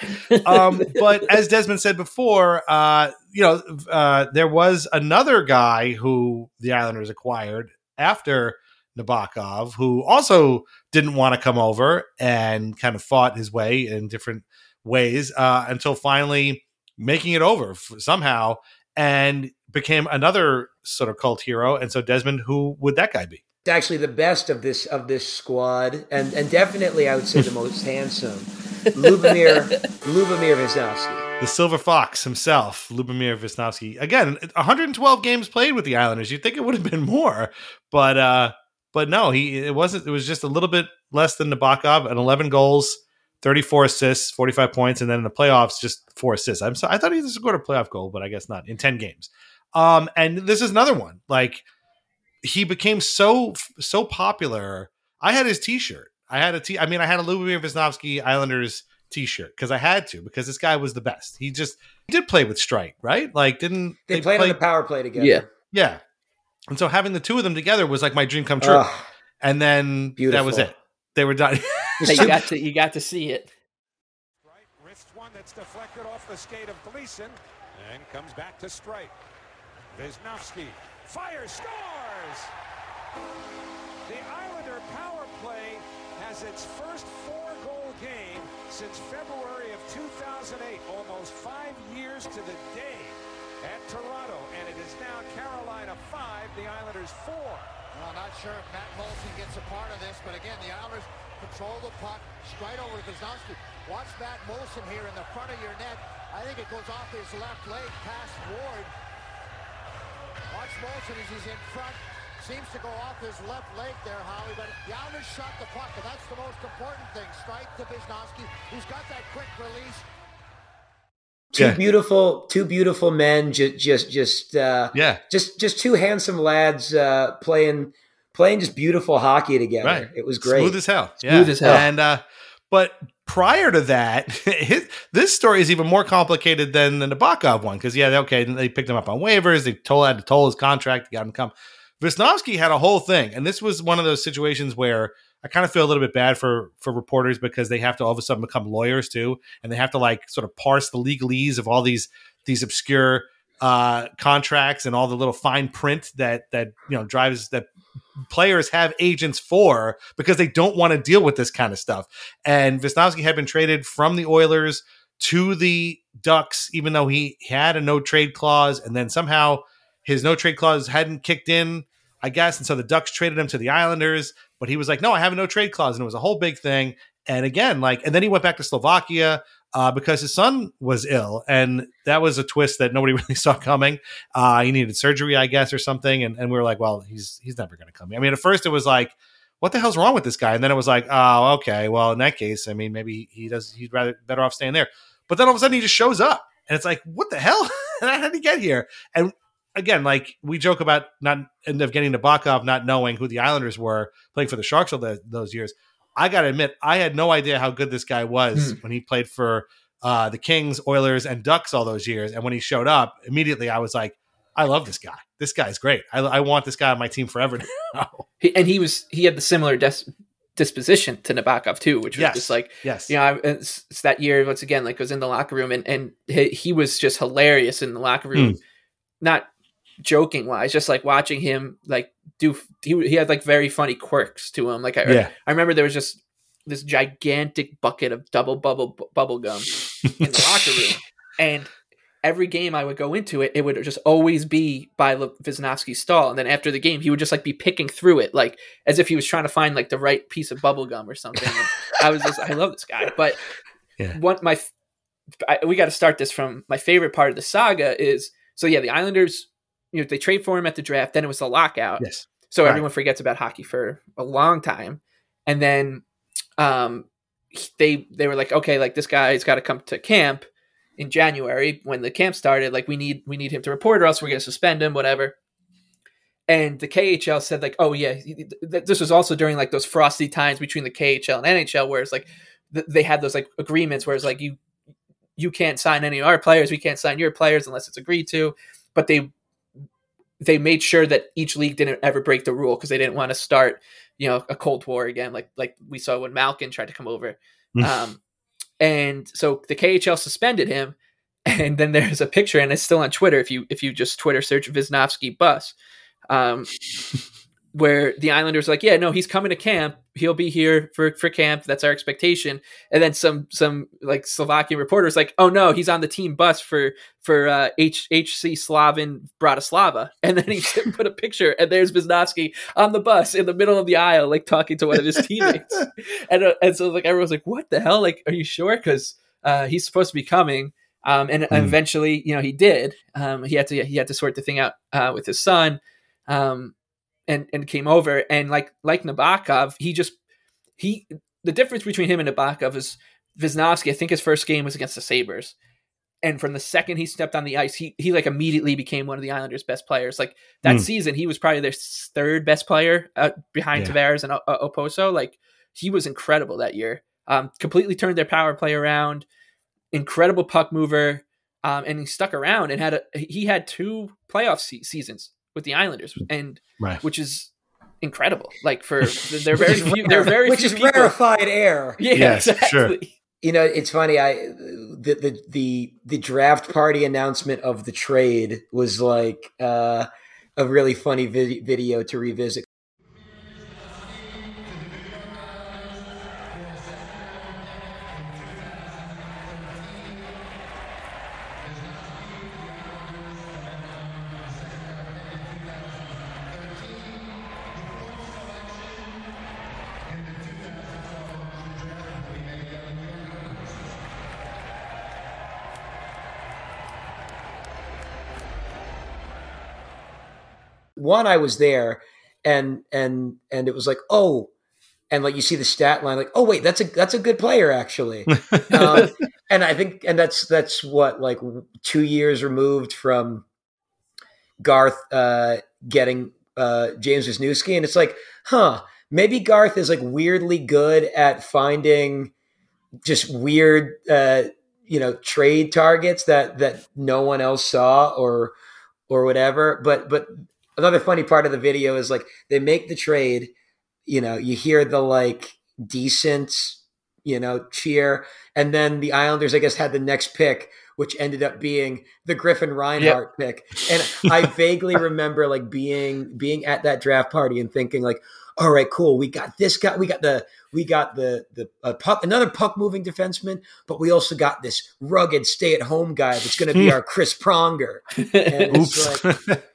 Um, but as Desmond said before, uh, you know, uh, there was another guy who the Islanders acquired after Nabokov, who also didn't want to come over and kind of fought his way in different ways uh, until finally making it over somehow and became another sort of cult hero. And so Desmond, who would that guy be? Actually the best of this, of this squad. And, and definitely I would say the most handsome, Ľubomír, Ľubomír Višňovský. The Silver Fox himself, Ľubomír Višňovský. Again, one hundred twelve games played with the Islanders. You'd think it would have been more, but, uh, but no, he, it wasn't, it was just a little bit less than Nabokov, and eleven goals, thirty-four assists, forty-five points, and then in the playoffs, just four assists. I'm so, I thought he was going to playoff goal, but I guess not in ten games. Um, and this is another one. Like, he became so so popular. I had his T-shirt. I had a T. I mean, I had a Ľubomír Višňovský Islanders T-shirt because I had to, because this guy was the best. He just he did play with Streit, right? Like, didn't they, they played play, on the power play together? Yeah, yeah. And so having the two of them together was like my dream come true. Ugh, and then beautiful. That was it. They were done. So you got to you got to see it. Right, wrists one that's deflected off the skate of Gleason and comes back to Streit. Višňovský fires, scores. The Islander power play has its first four-goal game since February of two thousand eight, almost five years to the day at Toronto, and it is now Carolina five, the Islanders four. Well, not sure if Matt Molson gets a part of this, but again, the Islanders control the puck, straight over to Višňovský. Watch Matt Molson here in the front of your net. I think it goes off his left leg, past Ward. Watch Molson as he's in front. Seems to go off his left leg there, Howie, but the Islanders shot the puck, and that's the most important thing. Strike to Višňovský, who's got that quick release. Two yeah. beautiful, two beautiful men. Just, just, just, uh, yeah. Just, just two handsome lads uh, playing, playing just beautiful hockey together. Right. It was great, smooth as hell, yeah. smooth as hell. And uh, but prior to that, his, this story is even more complicated than the Nabokov one because yeah, okay, they picked him up on waivers. They told had to toll his contract, got him to come. Višňovský had a whole thing, and this was one of those situations where I kind of feel a little bit bad for, for reporters because they have to all of a sudden become lawyers too. And they have to like sort of parse the legalese of all these, these obscure uh, contracts and all the little fine print that, that, you know, drives that players have agents for because they don't want to deal with this kind of stuff. And Višňovský had been traded from the Oilers to the Ducks, even though he had a no trade clause. And then somehow his no trade clause hadn't kicked in, I guess. And so the Ducks traded him to the Islanders, but he was like, no, I have a no trade clause. And it was a whole big thing. And again, like, and then he went back to Slovakia uh, because his son was ill. And that was a twist that nobody really saw coming. Uh, he needed surgery, I guess, or something. And, and we were like, well, he's, he's never going to come. I mean, at first it was like, what the hell's wrong with this guy? And then it was like, oh, okay. Well, in that case, I mean, maybe he does, he'd rather better off staying there, but then all of a sudden he just shows up and it's like, what the hell? How did he get here? And again, like we joke about not end up getting Nabokov, not knowing who the Islanders were playing for the Sharks all the, those years. I got to admit, I had no idea how good this guy was mm. when he played for uh, the Kings, Oilers, and Ducks all those years. And when he showed up, immediately I was like, I love this guy. This guy's great. I, I want this guy on my team forever now. He, and he was he had the similar des- disposition to Nabokov too, which was yes. just like, yes. you know, it's, it's that year once again, like was in the locker room and, and he, he was just hilarious in the locker room. Mm. Not joking wise, just like watching him like do he, he had like very funny quirks to him. Like I, yeah. I remember there was just this gigantic bucket of double bubble bu- bubble gum in the locker room, and every game I would go into it, it would just always be by Višňovský's stall. And then after the game, he would just like be picking through it, like as if he was trying to find like the right piece of bubble gum or something. And I was just, I love this guy, but yeah. one my I, we got to start this from my favorite part of the saga is so yeah, the Islanders. You know, they trade for him at the draft. Then it was the lockout. Yes. So right. everyone forgets about hockey for a long time. And then um, they they were like, okay, like this guy's got to come to camp in January when the camp started. Like we need we need him to report or else we're going to suspend him, whatever. And the K H L said like, oh yeah, this was also during like those frosty times between the K H L and N H L where it's like they had those like agreements where it's like you. you can't sign any of our players, we can't sign your players unless it's agreed to. But they they made sure that each league didn't ever break the rule because they didn't want to start, you know, a Cold War again, like like we saw when Malkin tried to come over. um, and so the K H L suspended him. And then there's a picture, and it's still on Twitter. If you if you just Twitter search Wisniewski bus, um, where the Islanders are like, yeah, no, he's coming to camp. He'll be here for, for camp. That's our expectation. And then some some like Slovakian reporters like, oh no, he's on the team bus for for uh, H C Slaven Bratislava. And then he put a picture, and there's Wisniewski on the bus in the middle of the aisle, like talking to one of his teammates. and uh, and so like everyone's like, what the hell? Like, are you sure? Because uh, he's supposed to be coming. Um, and mm. eventually, you know, he did, um, he had to, he had to sort the thing out, uh, with his son, um, and, and came over and like, like Nabokov, he just, he, the difference between him and Nabokov is Wisniewski, I think his first game was against the Sabres. And from the second he stepped on the ice, he, he like immediately became one of the Islanders' best players. Like that mm. season, he was probably their third best player uh, behind yeah. Tavares and uh, Oposo. Like he was incredible that year, um, completely turned their power play around. Incredible puck mover, um, and he stuck around and had a he had two playoff se- seasons with the Islanders, and right. which is incredible. Like for they're very few, they're very which few is people. Rarefied air. Yeah, yes, exactly. Sure. You know, it's funny. I the, the the the draft party announcement of the trade was like uh, a really funny vid- video to revisit. One, I was there, and and and it was like, oh, and like you see the stat line, like, oh wait, that's a that's a good player actually, um, and I think, and that's that's what like two years removed from Garth uh, getting uh, James Wisniewski, and it's like, huh, maybe Garth is like weirdly good at finding just weird, uh, you know, trade targets that that no one else saw or or whatever, but but. Another funny part of the video is like they make the trade, you know, you hear the like decent, you know, cheer. And then the Islanders, I guess, had the next pick, which ended up being the Griffin Reinhart yep. pick. And I vaguely remember like being, being at that draft party and thinking like, all right, cool. We got this guy. We got the, we got the, the uh, puck, another puck moving defenseman, but we also got this rugged stay at home guy that's going to be our Chris Pronger. And Oops. It's like,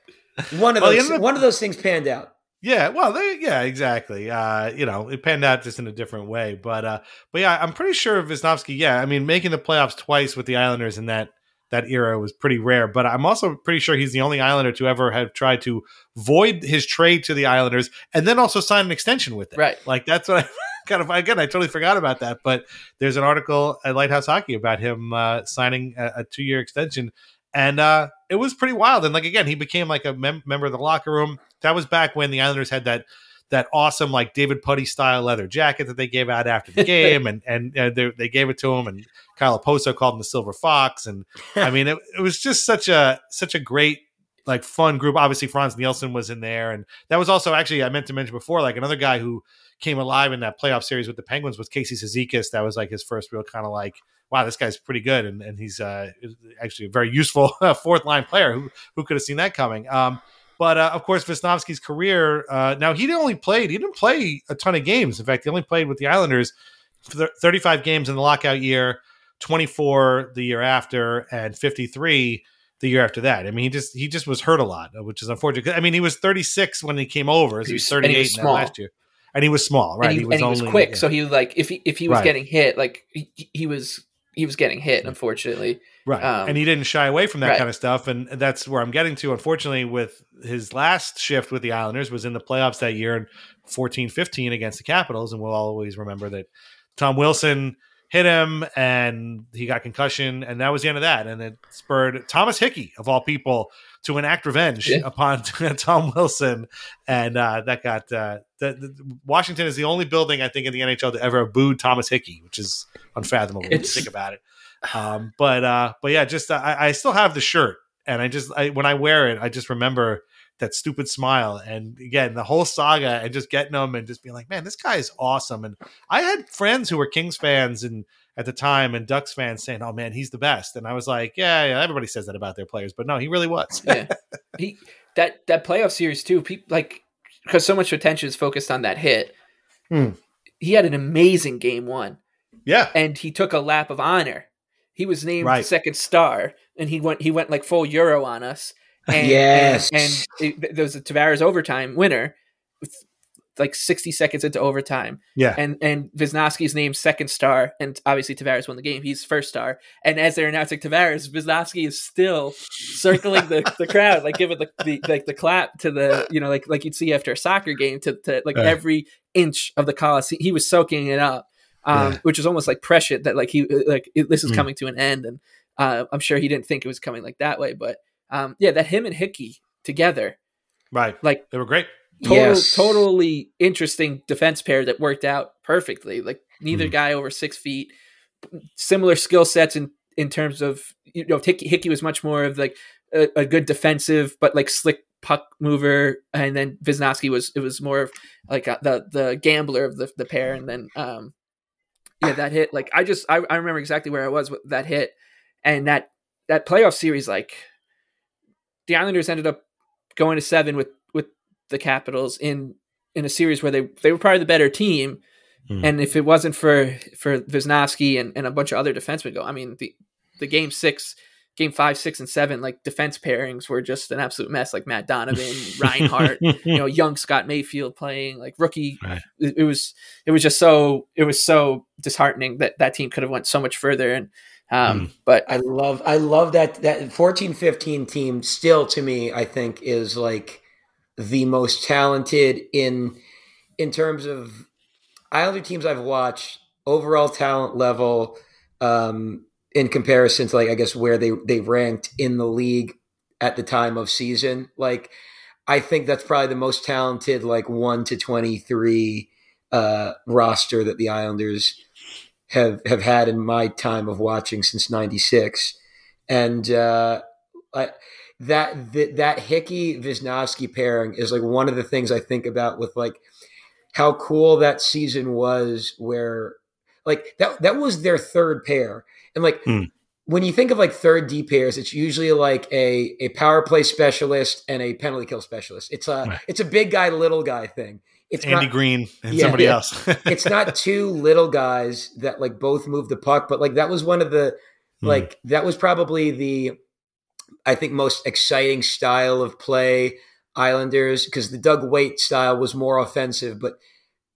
One of well, those, up, one of those things panned out. Yeah, well, they, yeah, exactly. Uh, you know, it panned out just in a different way. But, uh, but yeah, I'm pretty sure Wisniewski. Yeah, I mean, making the playoffs twice with the Islanders in that that era was pretty rare. But I'm also pretty sure he's the only Islander to ever have tried to void his trade to the Islanders and then also sign an extension with it. Right, like that's what I kind of again I totally forgot about that. But there's an article at Lighthouse Hockey about him uh, signing a, a two year extension. And uh, it was pretty wild. And like, again, he became like a mem- member of the locker room. That was back when the Islanders had that that awesome, like David Putty style leather jacket that they gave out after the game. and and uh, they, they gave it to him. And Kyle Oposo called him the Silver Fox. And I mean, it, it was just such a such a great, like fun group. Obviously, Frans Nielsen was in there. And that was also actually I meant to mention before, like another guy who came alive in that playoff series with the Penguins was Casey Cizikas. That was like his first real kind of like, wow, this guy's pretty good. And, and he's uh, actually a very useful fourth line player who who could have seen that coming. Um, but uh, of course, Wisniewski's career. Uh, now, he only played, he didn't play a ton of games. In fact, he only played with the Islanders for thirty-five games in the lockout year, twenty-four the year after, and fifty-three the year after that. I mean, he just he just was hurt a lot, which is unfortunate. I mean, he was thirty-six when he came over. So he was thirty-eight he was now last year. And he was small, right? And he, he, was, and he only, was quick. Yeah. So he was like, if he, if he was right. getting hit, like he, he was, he was getting hit, unfortunately. Right. Um, and he didn't shy away from that right. kind of stuff. And that's where I'm getting to, unfortunately, with his last shift with the Islanders was in the playoffs that year in fourteen fifteen against the Capitals. And we'll always remember that Tom Wilson hit him and he got concussion. And that was the end of that. And it spurred Thomas Hickey, of all people, to enact revenge yeah. upon Tom Wilson. And uh, that got uh, the, the, Washington is the only building, I think, in the N H L to ever have booed Thomas Hickey, which is unfathomable it's, when you think about it. Um, but uh, but yeah, just I, I still have the shirt, and I just I, when I wear it, I just remember that stupid smile, and again the whole saga, and just getting them and just being like, man, this guy is awesome. And I had friends who were Kings fans and at the time and Ducks fans saying, oh man, he's the best. And I was like, yeah, yeah, everybody says that about their players, but no, he really was. Yeah. He that that playoff series too, people, like, because so much attention is focused on that hit. Hmm. He had an amazing game one. Yeah. And he took a lap of honor. He was named right. second star, and he went he went like full Euro on us. And, yes. And, and it, there was a Tavares overtime winner with like sixty seconds into overtime. Yeah. And and Wisniewski's named second star, and obviously Tavares won the game. He's first star. And as they're announcing Tavares, Wisniewski is still circling the, the crowd, like giving the, the like the clap to the, you know, like like you'd see after a soccer game to, to like uh. every inch of the Coliseum. He was soaking it up, um, yeah. which is almost like prescient that like he like it, this is mm. coming to an end. And uh, I'm sure he didn't think it was coming like that way, but. Um, yeah, that him and Hickey together. Right. Like they were great. Total, yes. Totally interesting defense pair that worked out perfectly. Like neither mm. guy over six feet, similar skill sets in, in terms of, you know, Hickey, Hickey was much more of like a, a good defensive, but like slick puck mover. And then Wisniewski was, it was more of like a, the, the gambler of the, the pair. And then, um, yeah, that hit, like, I just, I, I remember exactly where I was with that hit and that, that playoff series, like, the Islanders ended up going to seven with, with the Capitals in, in a series where they, they were probably the better team. Mm. And if it wasn't for, for Wisniewski and, and a bunch of other defensemen go, I mean, the, the game six, game five, six, and seven, like defense pairings were just an absolute mess. Like Matt Donovan, Reinhart, you know, young Scott Mayfield playing like rookie. Right. It, it was, it was just so, it was so disheartening that that team could have went so much further. And, Um, mm. but I love, I love that, that fourteen fifteen team still to me, I think is like the most talented in, in terms of Islander teams I've watched overall talent level, um, in comparison to like, I guess where they, they ranked in the league at the time of season. Like, I think that's probably the most talented, like one to twenty-three, uh, roster that the Islanders have have had in my time of watching since ninety-six. And uh, I, that, that, that Hickey-Wisniewski pairing is like one of the things I think about with like how cool that season was where like that, that was their third pair. And like, mm. when you think of like third D pairs, it's usually like a, a power play specialist and a penalty kill specialist. It's a, right. it's a big guy, little guy thing. It's Andy not, Green and yeah, somebody yeah. else. It's not two little guys that like both move the puck, but like that was one of the, mm. like that was probably the, I think most exciting style of play Islanders, because the Doug Weight style was more offensive, but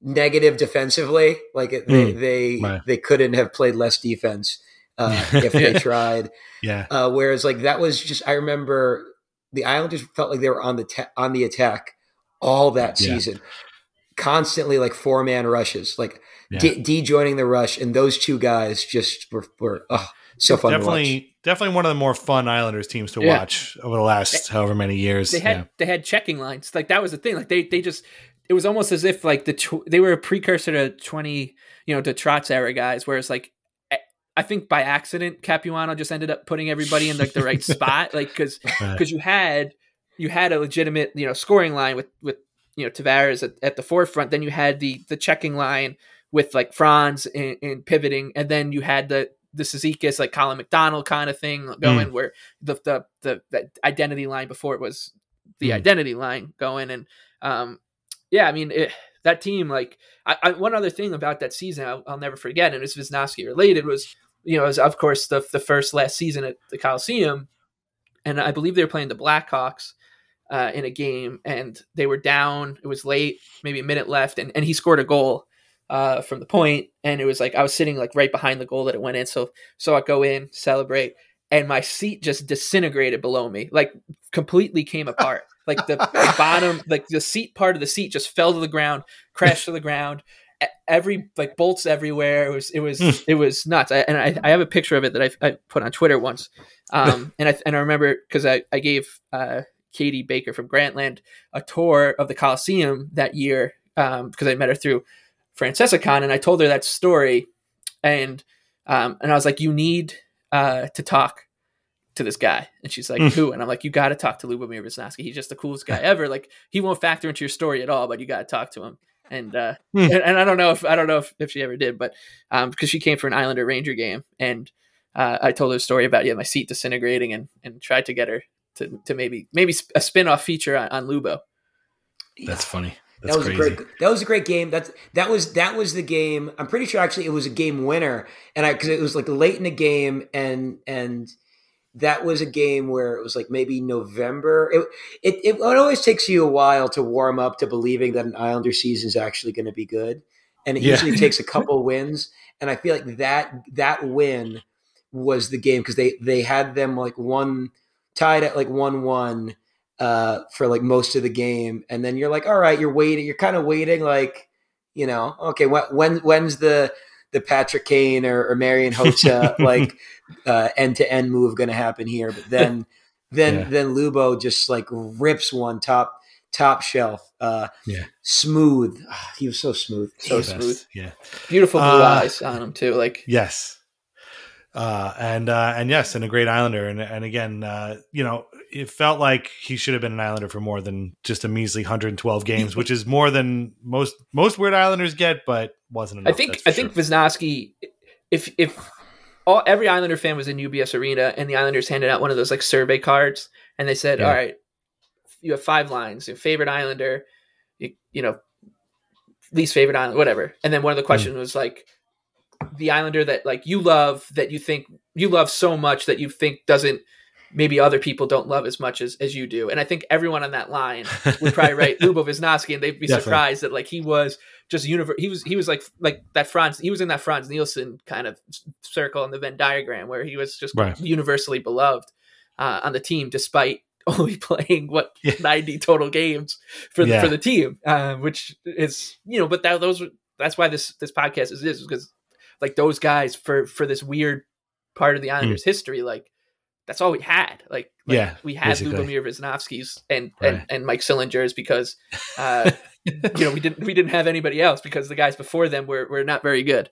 negative defensively. Like it, they, mm. they, right. they couldn't have played less defense uh, if they tried. Yeah. Uh, whereas like that was just, I remember the Islanders felt like they were on the, ta- on the attack all that season. Yeah. Constantly like four man rushes, like yeah. D-, D joining the rush, and those two guys just were, were oh, so fun. Definitely, to watch. definitely one of the more fun Islanders teams to yeah. watch over the last they, however many years. They had yeah. they had checking lines, like that was the thing. Like they they just it was almost as if like the tw- they were a precursor to twenty, you know, to Trotz era guys, where it's like. I think by accident Capuano just ended up putting everybody in like the right spot, like because because you had you had a legitimate, you know, scoring line with with. You know, Tavares at, at the forefront. Then you had the the checking line with like Franz and, and pivoting, and then you had the the Sezikis, like Colin McDonald kind of thing going, mm. where the the the that identity line before it was the mm. identity line going, and um, yeah, I mean it, that team. Like I, I, one other thing about that season, I'll, I'll never forget, and it's Wisniewski related. Was you know, it was of course the the first last season at the Coliseum, and I believe they were playing the Blackhawks. Uh, in a game, and they were down. It was late, maybe a minute left, and, and he scored a goal uh, from the point. And it was like I was sitting like right behind the goal that it went in. So so I go in, celebrate, and my seat just disintegrated below me, like completely came apart. Like the, the bottom, like the seat part of the seat just fell to the ground, crashed to the ground. Every like bolts everywhere. It was it was it was nuts. I, and I, I have a picture of it that I, I put on Twitter once. Um, and I and I remember because I I gave. Uh, Katie Baker from Grantland a tour of the Coliseum that year um because I met her through Francesicon, and I told her that story, and um and I was like, you need uh, to talk to this guy. And she's like, who? And I'm like, you got to talk to Ľubomír Višňovský. He's just the coolest guy ever. Like, he won't factor into your story at all, but you got to talk to him. And, uh, and, and I don't know if, I don't know if, if she ever did, but, um, cause she came for an Islander Ranger game. And, uh, I told her a story about, yeah, my seat disintegrating and, and tried to get her to, to maybe, maybe a spin-off feature on, on Lubo. That's funny. That's that was crazy. A great, that was a great game. That's, that was, that was the game. I'm pretty sure actually it was a game winner. And I, cause it was like late in the game and, and that was a game where it was like maybe November. It, it, it, it always takes you a while to warm up to believing that an Islander season is actually going to be good. And it yeah. usually takes a couple wins. And I feel like that, that win was the game. Cause they, they had them like one tied at like one, one uh, for like most of the game. And then you're like, all right, you're waiting. You're kind of waiting. Like, you know, okay. Wh- when, when's the, the Patrick Kane or, or Marian Hossa like uh, end-to-end move going to happen here? But then, then, yeah. then Lubo just like rips one top, top shelf. Uh, yeah, smooth. Oh, he was so smooth, so smooth. Best. Yeah, beautiful blue uh, eyes on him too. Like yes, uh, and uh, and yes, and a great Islander. And and again, uh, you know, it felt like he should have been an Islander for more than just a measly one hundred twelve games, which is more than most most Weird Islanders get, but wasn't enough. I think I sure. think Wisniewski, if if all every Islander fan was in U B S Arena and the Islanders handed out one of those like survey cards and they said, yeah. all right, you have five lines, your favorite Islander, you, you know, least favorite Islander, whatever. And then one of the questions mm. was like the Islander that like you love, that you think you love so much that you think doesn't, maybe other people don't love as much as, as you do. And I think everyone on that line would probably write Ľubomír Višňovský and they'd be Definitely. surprised that like, he was just universe. He was, he was like, like that Frans, he was in that Frans Nielsen kind of circle in the Venn diagram where he was just right. universally beloved uh, on the team, despite only playing what yeah. ninety total games for the, yeah. for the team, uh, which is, you know, but that, those, that's why this, this podcast is this, because like those guys for, for this weird part of the Islanders mm. history, like, that's all we had. Like, like yeah, we had Ľubomír Višňovský's and, right. and, and Mike Sillinger's because, uh, you know, we didn't, we didn't have anybody else because the guys before them were, were not very good.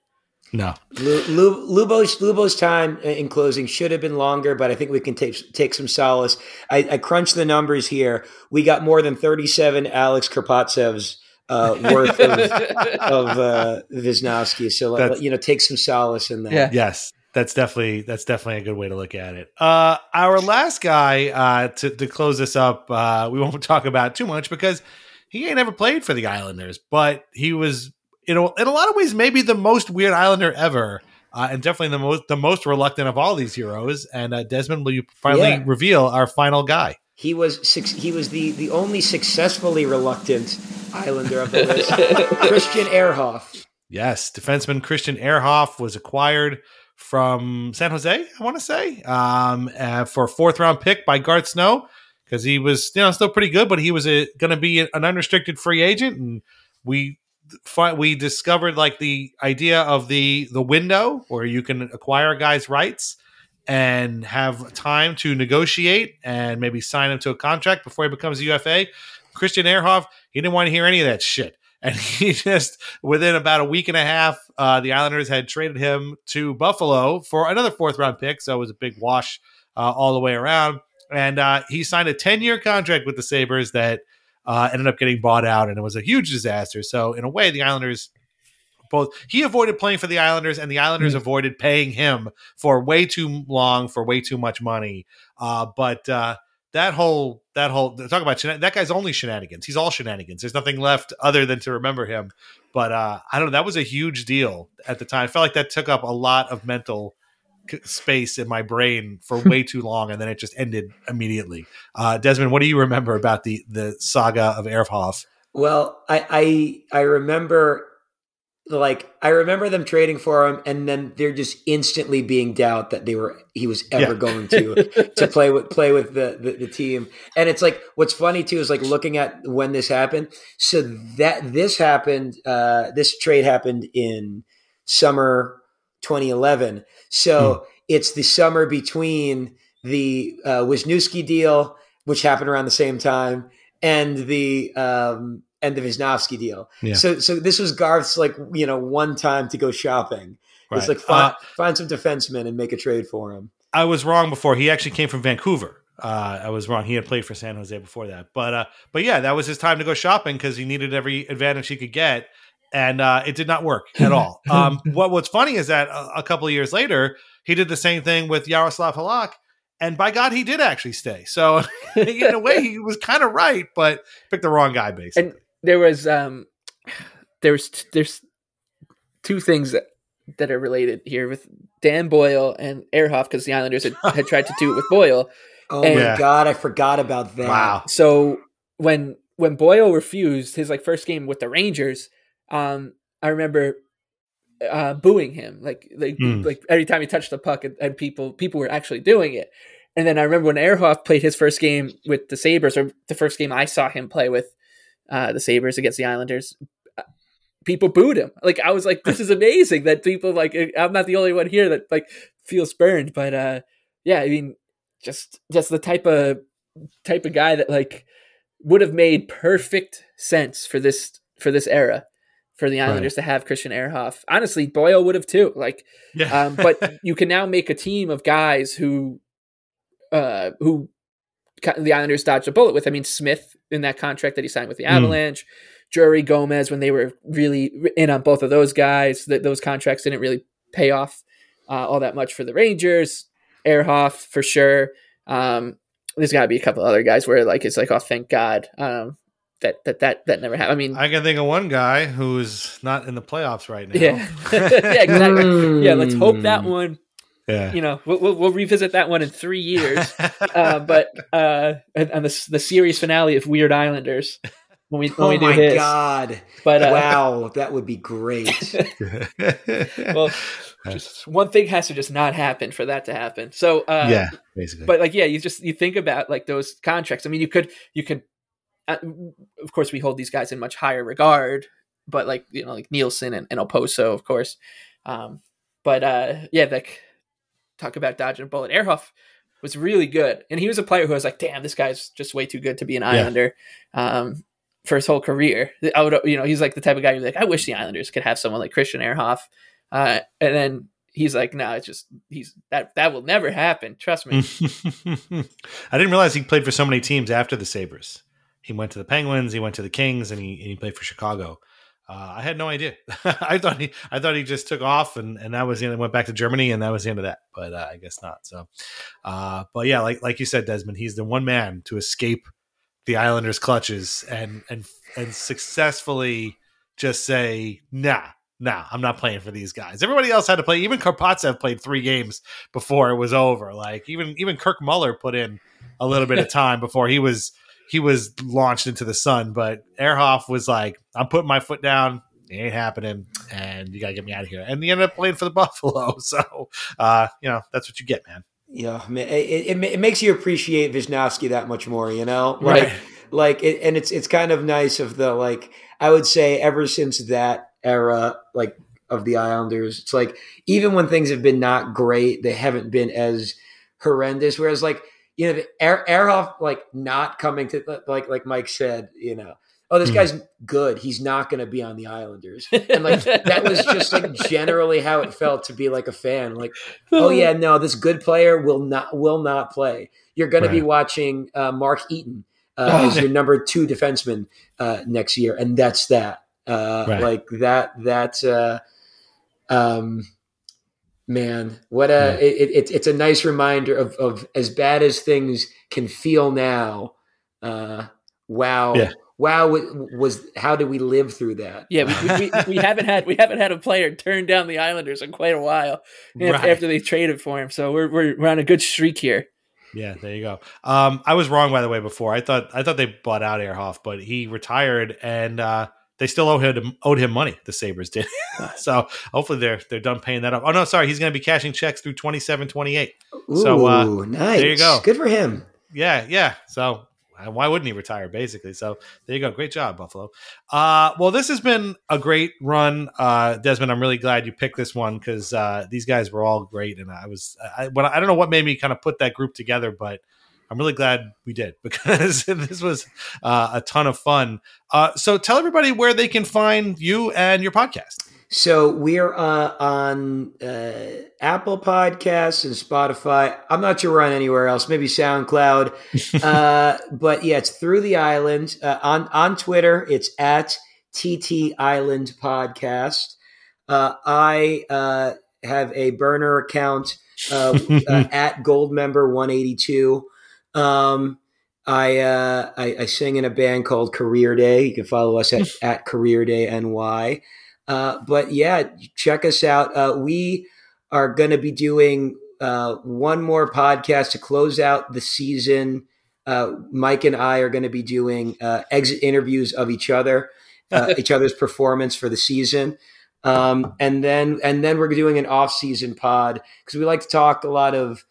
No. Lubo's, Lubo's time in closing should have been longer, but I think we can take, take some solace. I, I crunched the numbers here. We got more than thirty-seven Alex Karpatsev's uh, worth of, of uh, Višňovský. So, that's, you know, take some solace in that. Yeah. Yes. That's definitely that's definitely a good way to look at it. Uh, our last guy uh, to, to close this up, uh, we won't talk about too much because he ain't ever played for the Islanders, but he was, you know, in a lot of ways maybe the most weird Islander ever, uh, and definitely the most the most reluctant of all these heroes. And uh, Desmond, will you finally yeah. reveal our final guy? He was six, he was the the only successfully reluctant Islander of the list, Christian Ehrhoff. Yes, defenseman Christian Ehrhoff was acquired from San Jose, I want to say, um, uh, for a fourth round pick by Garth Snow, because he was, you know, still pretty good, but he was going to be an unrestricted free agent, and we we discovered like the idea of the the window where you can acquire a guy's rights and have time to negotiate and maybe sign him to a contract before he becomes a U F A. Christian Ehrhoff, he didn't want to hear any of that shit. And he just, within about a week and a half, uh, the Islanders had traded him to Buffalo for another fourth-round pick, so it was a big wash uh, all the way around. And uh, he signed a ten-year contract with the Sabres that uh, ended up getting bought out, and it was a huge disaster. So, in a way, the Islanders both – he avoided playing for the Islanders, and the Islanders mm-hmm. avoided paying him for way too long, for way too much money. Uh, but uh, that whole – That whole talk about shenan- that guy's only shenanigans. He's all shenanigans. There's nothing left other than to remember him. But uh, I don't know. That was a huge deal at the time. I felt like that took up a lot of mental c- space in my brain for way too long, and then it just ended immediately. Uh, Desmond, what do you remember about the the saga of Ehrhoff? Well, I, I I remember like I remember them trading for him, and then they're just instantly being doubt that they were he was ever yeah. going to to play with play with the, the the team. And it's like what's funny too is like looking at when this happened. So that this happened, uh, this trade happened in summer twenty eleven. So mm. it's the summer between the uh, Wisniewski deal, which happened around the same time, and the. Um, and the Višňovský deal. Yeah. So so this was Garth's like, you know, one time to go shopping. Right. It's like find, uh, find some defensemen and make a trade for him. I was wrong before. He actually came from Vancouver. Uh, I was wrong. He had played for San Jose before that. But uh, but yeah, that was his time to go shopping because he needed every advantage he could get. And uh, it did not work at all. Um, what What's funny is that a, a couple of years later, he did the same thing with Jaroslav Halak. And by God, he did actually stay. So in a way, he was kind of right, but picked the wrong guy, basically. And there was um, there's there's two things that, that are related here with Dan Boyle and Ehrhoff, because the Islanders had, had tried to do it with Boyle. Oh, and my God, I forgot about that. Wow. So when when Boyle refused his like first game with the Rangers, um, I remember uh, booing him. Like like mm. like every time he touched the puck, and, and people people were actually doing it. And then I remember when Ehrhoff played his first game with the Sabres, or the first game I saw him play with uh, the Sabres against the Islanders, people booed him. Like, I was like, this is amazing that people like, I'm not the only one here that like feels burned. But uh, yeah, I mean, Just, just the type of type of guy that like would have made perfect sense for this for this era, for the Islanders right. to have Christian Ehrhoff. Honestly, Boyle would have too. Like, yeah. um, but you can now make a team of guys who, uh, who the Islanders dodged a bullet with. I mean, Smith in that contract that he signed with the Avalanche, mm. Drury, Gomez, when they were really in on both of those guys, that those contracts didn't really pay off uh, all that much for the Rangers. Ehrhoff for sure. Um, there's got to be a couple other guys where like it's like, oh, thank God um, that that that that never happened. I mean, I can think of one guy who's not in the playoffs right now. Yeah, yeah, exactly. Yeah, let's hope that one. Yeah, you know, we'll we'll, we'll revisit that one in three years. uh, but uh, on the the series finale of Weird Islanders. When we, when oh we do my his. God! But uh, wow, that would be great. Well, just one thing has to just not happen for that to happen. So uh, yeah, basically. But like, yeah, you just you think about like those contracts. I mean, you could you could, uh, of course, we hold these guys in much higher regard. But like you know, like Nielsen and, and Oposo, of course. Um, but uh, yeah, like talk about dodging a bullet. Ehrhoff was really good, and he was a player who I was like, damn, this guy's just way too good to be an Islander. Yeah. Um, for his whole career. I would, you know, he's like the type of guy who'd be like, I wish the Islanders could have someone like Christian Ehrhoff. Uh, and then he's like, no, nah, it's just, he's that, that will never happen. Trust me. I didn't realize he played for so many teams after the Sabres. He went to the Penguins, he went to the Kings, and he, and he played for Chicago. Uh, I had no idea. I thought he, I thought he just took off and, and that was the end. Went back to Germany and that was the end of that, but uh, I guess not. So, uh, but yeah, like, like you said, Desmond, he's the one man to escape the Islanders' clutches and and and successfully just say, nah, nah, I'm not playing for these guys. Everybody else had to play. Even Karpatsev played three games before it was over. Like even even Kirk Muller put in a little bit of time before he was he was launched into the sun. But Ehrhoff was like, I'm putting my foot down. It ain't happening, and you gotta get me out of here. And he ended up playing for the Buffalo. So uh, you know, that's what you get, man. Yeah, you know, it, it it makes you appreciate Višňovský that much more, you know, like right. like it, and it's it's kind of nice of the like I would say ever since that era like of the Islanders, it's like even when things have been not great, they haven't been as horrendous. Whereas like you know, Ehrhoff like not coming to like like Mike said, you know. Oh, this guy's good. He's not going to be on the Islanders. And like that was just like generally how it felt to be like a fan. Like, oh yeah, no, this good player will not will not play. You're going right. to be watching uh, Mark Eaton uh, oh. as your number two defenseman uh, next year, and that's that. Uh, right. Like that. That's uh, um, man, what a right. it, it, it's a nice reminder of of as bad as things can feel now. Uh, wow. Yeah. Wow, was how did we live through that? Yeah, we, we, we haven't had we haven't had a player turn down the Islanders in quite a while right. after they traded for him. So we're, we're we're on a good streak here. Yeah, there you go. Um, I was wrong by the way. Before I thought I thought they bought out Ehrhoff, but he retired, and uh, they still owed him owed him money. The Sabres did. So hopefully they're they're done paying that up. Oh no, sorry, he's going to be cashing checks through twenty-seven twenty-eight. Ooh, so uh, nice. There you go. Good for him. Yeah, yeah. So. Why wouldn't he retire, basically? So there you go. Great job, Buffalo. Uh, well, this has been a great run. Uh, Desmond, I'm really glad you picked this one because uh, these guys were all great. And I was I, when, I don't know what made me kind of put that group together, but I'm really glad we did because this was uh, a ton of fun. Uh, so tell everybody where they can find you and your podcast. So we're uh, on uh, Apple Podcasts and Spotify. I'm not sure we're on anywhere else, maybe SoundCloud. uh, but yeah, it's Through the Island. Uh, on, on Twitter, it's at T T Island Podcast. Uh, I uh, have a burner account uh, uh, at Goldmember one eighty-two. Um, I, uh, I I sing in a band called Career Day. You can follow us at, at Career Day N Y. Uh, but yeah, check us out. Uh, we are going to be doing uh, one more podcast to close out the season. Uh, Mike and I are going to be doing uh, exit interviews of each other, uh, each other's performance for the season. Um, and then and then we're doing an off-season pod because we like to talk a lot of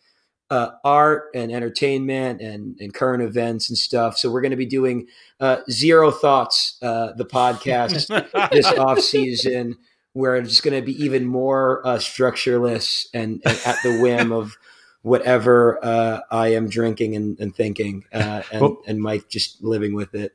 uh, art and entertainment and, and current events and stuff. So we're going to be doing uh, Zero Thoughts, uh, the podcast, this off-season, where it's just going to be even more uh, structureless and, and at the whim of whatever uh, I am drinking and, and thinking uh, and, well, and Mike just living with it.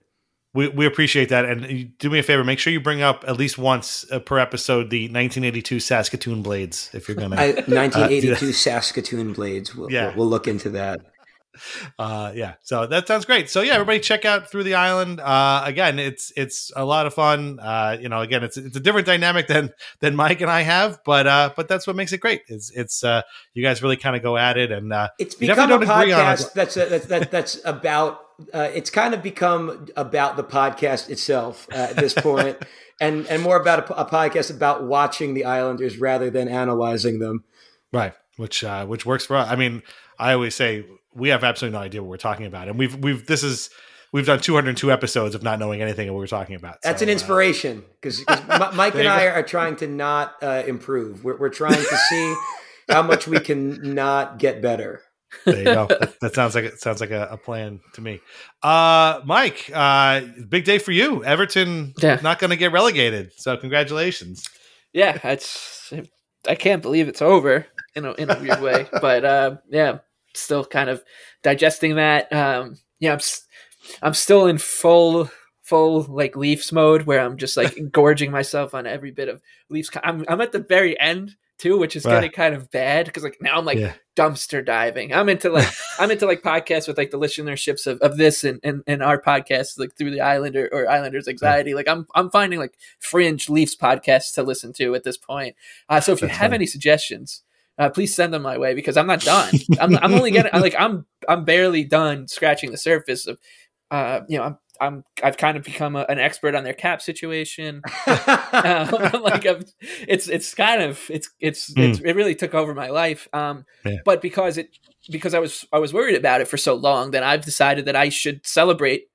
We we appreciate that, and do me a favor. Make sure you bring up at least once per episode the nineteen eighty-two Saskatoon Blades if you're gonna. I, nineteen eighty-two uh, Saskatoon Blades. We'll, yeah, we'll look into that. Uh, yeah, so that sounds great. So yeah, everybody check out Through the Island. Uh, again, it's it's a lot of fun. Uh, you know, again, it's it's a different dynamic than than Mike and I have, but uh, but that's what makes it great. It's it's uh, you guys really kind of go at it, and uh, it's become a podcast that's a, that's that, that's about. Uh, it's kind of become about the podcast itself uh, at this point, and and more about a, a podcast about watching the Islanders rather than analyzing them. Right, which uh, which works for us. I mean, I always say we have absolutely no idea what we're talking about, and we've we've this is we've done two hundred two episodes of not knowing anything of what we're talking about. That's so, an inspiration because uh, Mike and I are trying to not uh, improve. We're we're trying to see how much we can not get better. There you go. That, that sounds like it sounds like a, a plan to me. Uh, Mike, uh, big day for you. Everton yeah. not going to get relegated, so congratulations. Yeah, it's I can't believe it's over in a, in a weird way, but uh, yeah, still kind of digesting that. Um, yeah, I'm I'm still in full full like Leafs mode where I'm just like gorging myself on every bit of Leafs. I'm I'm at the very end too, which is right. getting kind of bad because like now I'm like yeah. dumpster diving. I'm into like I'm into like podcasts with like the listenerships of, of this and, and, and our podcasts like Through the Islander or Islanders Anxiety. Like I'm I'm finding like fringe Leafs podcasts to listen to at this point. Uh, so if That's you have funny. any suggestions, uh, please send them my way because I'm not done. I'm I'm only getting like I'm I'm barely done scratching the surface of uh you know I'm. I'm, I've kind of become a, an expert on their cap situation. uh, like I'm, it's, it's kind of, it's, it's, mm. it's, it really took over my life. Um, yeah. But because it, because I was, I was worried about it for so long that I've decided that I should celebrate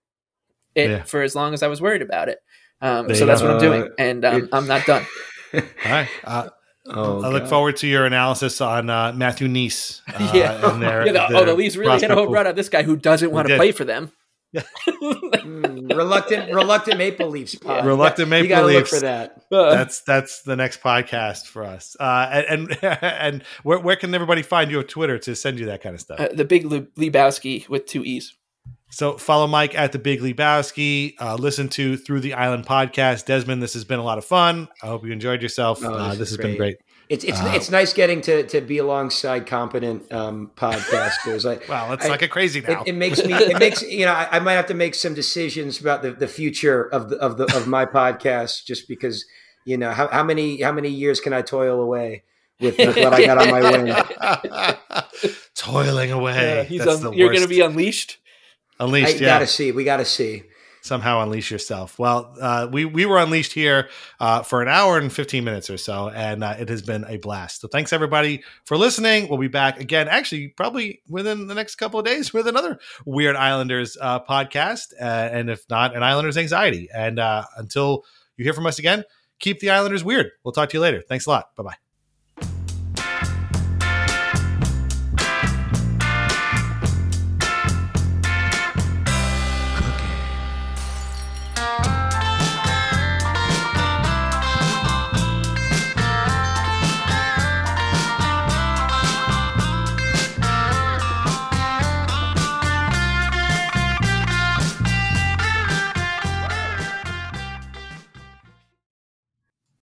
it yeah. for as long as I was worried about it. Um, there so that's go. what I'm doing. And um, I'm not done. All right. Uh, Oh, I look God. forward to your analysis on uh, Matthew Nice. Uh, yeah. And their, yeah the, their oh, the Leafs really hit a home run on this guy who doesn't want to play for them. mm, reluctant, reluctant Maple Leafs. Pod. Yeah. Reluctant Maple you gotta Leafs. Look for that. Uh, that's that's the next podcast for us. Uh, and and, and where, where can everybody find you on Twitter to send you that kind of stuff? Uh, the Big Lebowski with two E's. So follow Mike at the Big Lebowski. Uh, listen to Through the Island podcast. Desmond, this has been a lot of fun. I hope you enjoyed yourself. Oh, uh, this has great. been great. It's it's uh, it's nice getting to, to be alongside competent um, podcasters. Like, wow, let's I, not get crazy now. It, it makes me. It makes you know. I, I might have to make some decisions about the, the future of the of the of my podcast, just because you know how, how many how many years can I toil away with, with what I got on my wing? Toiling away. Yeah, he's That's un- the you're going to be unleashed. Unleashed. I yeah. Gotta see. We gotta see. Somehow unleash yourself. Well, uh, we, we were unleashed here uh, for an hour and fifteen minutes or so, and uh, it has been a blast. So thanks, everybody, for listening. We'll be back again, actually, probably within the next couple of days with another Weird Islanders uh, podcast, uh, and if not, an Islanders Anxiety. And uh, until you hear from us again, keep the Islanders weird. We'll talk to you later. Thanks a lot. Bye-bye.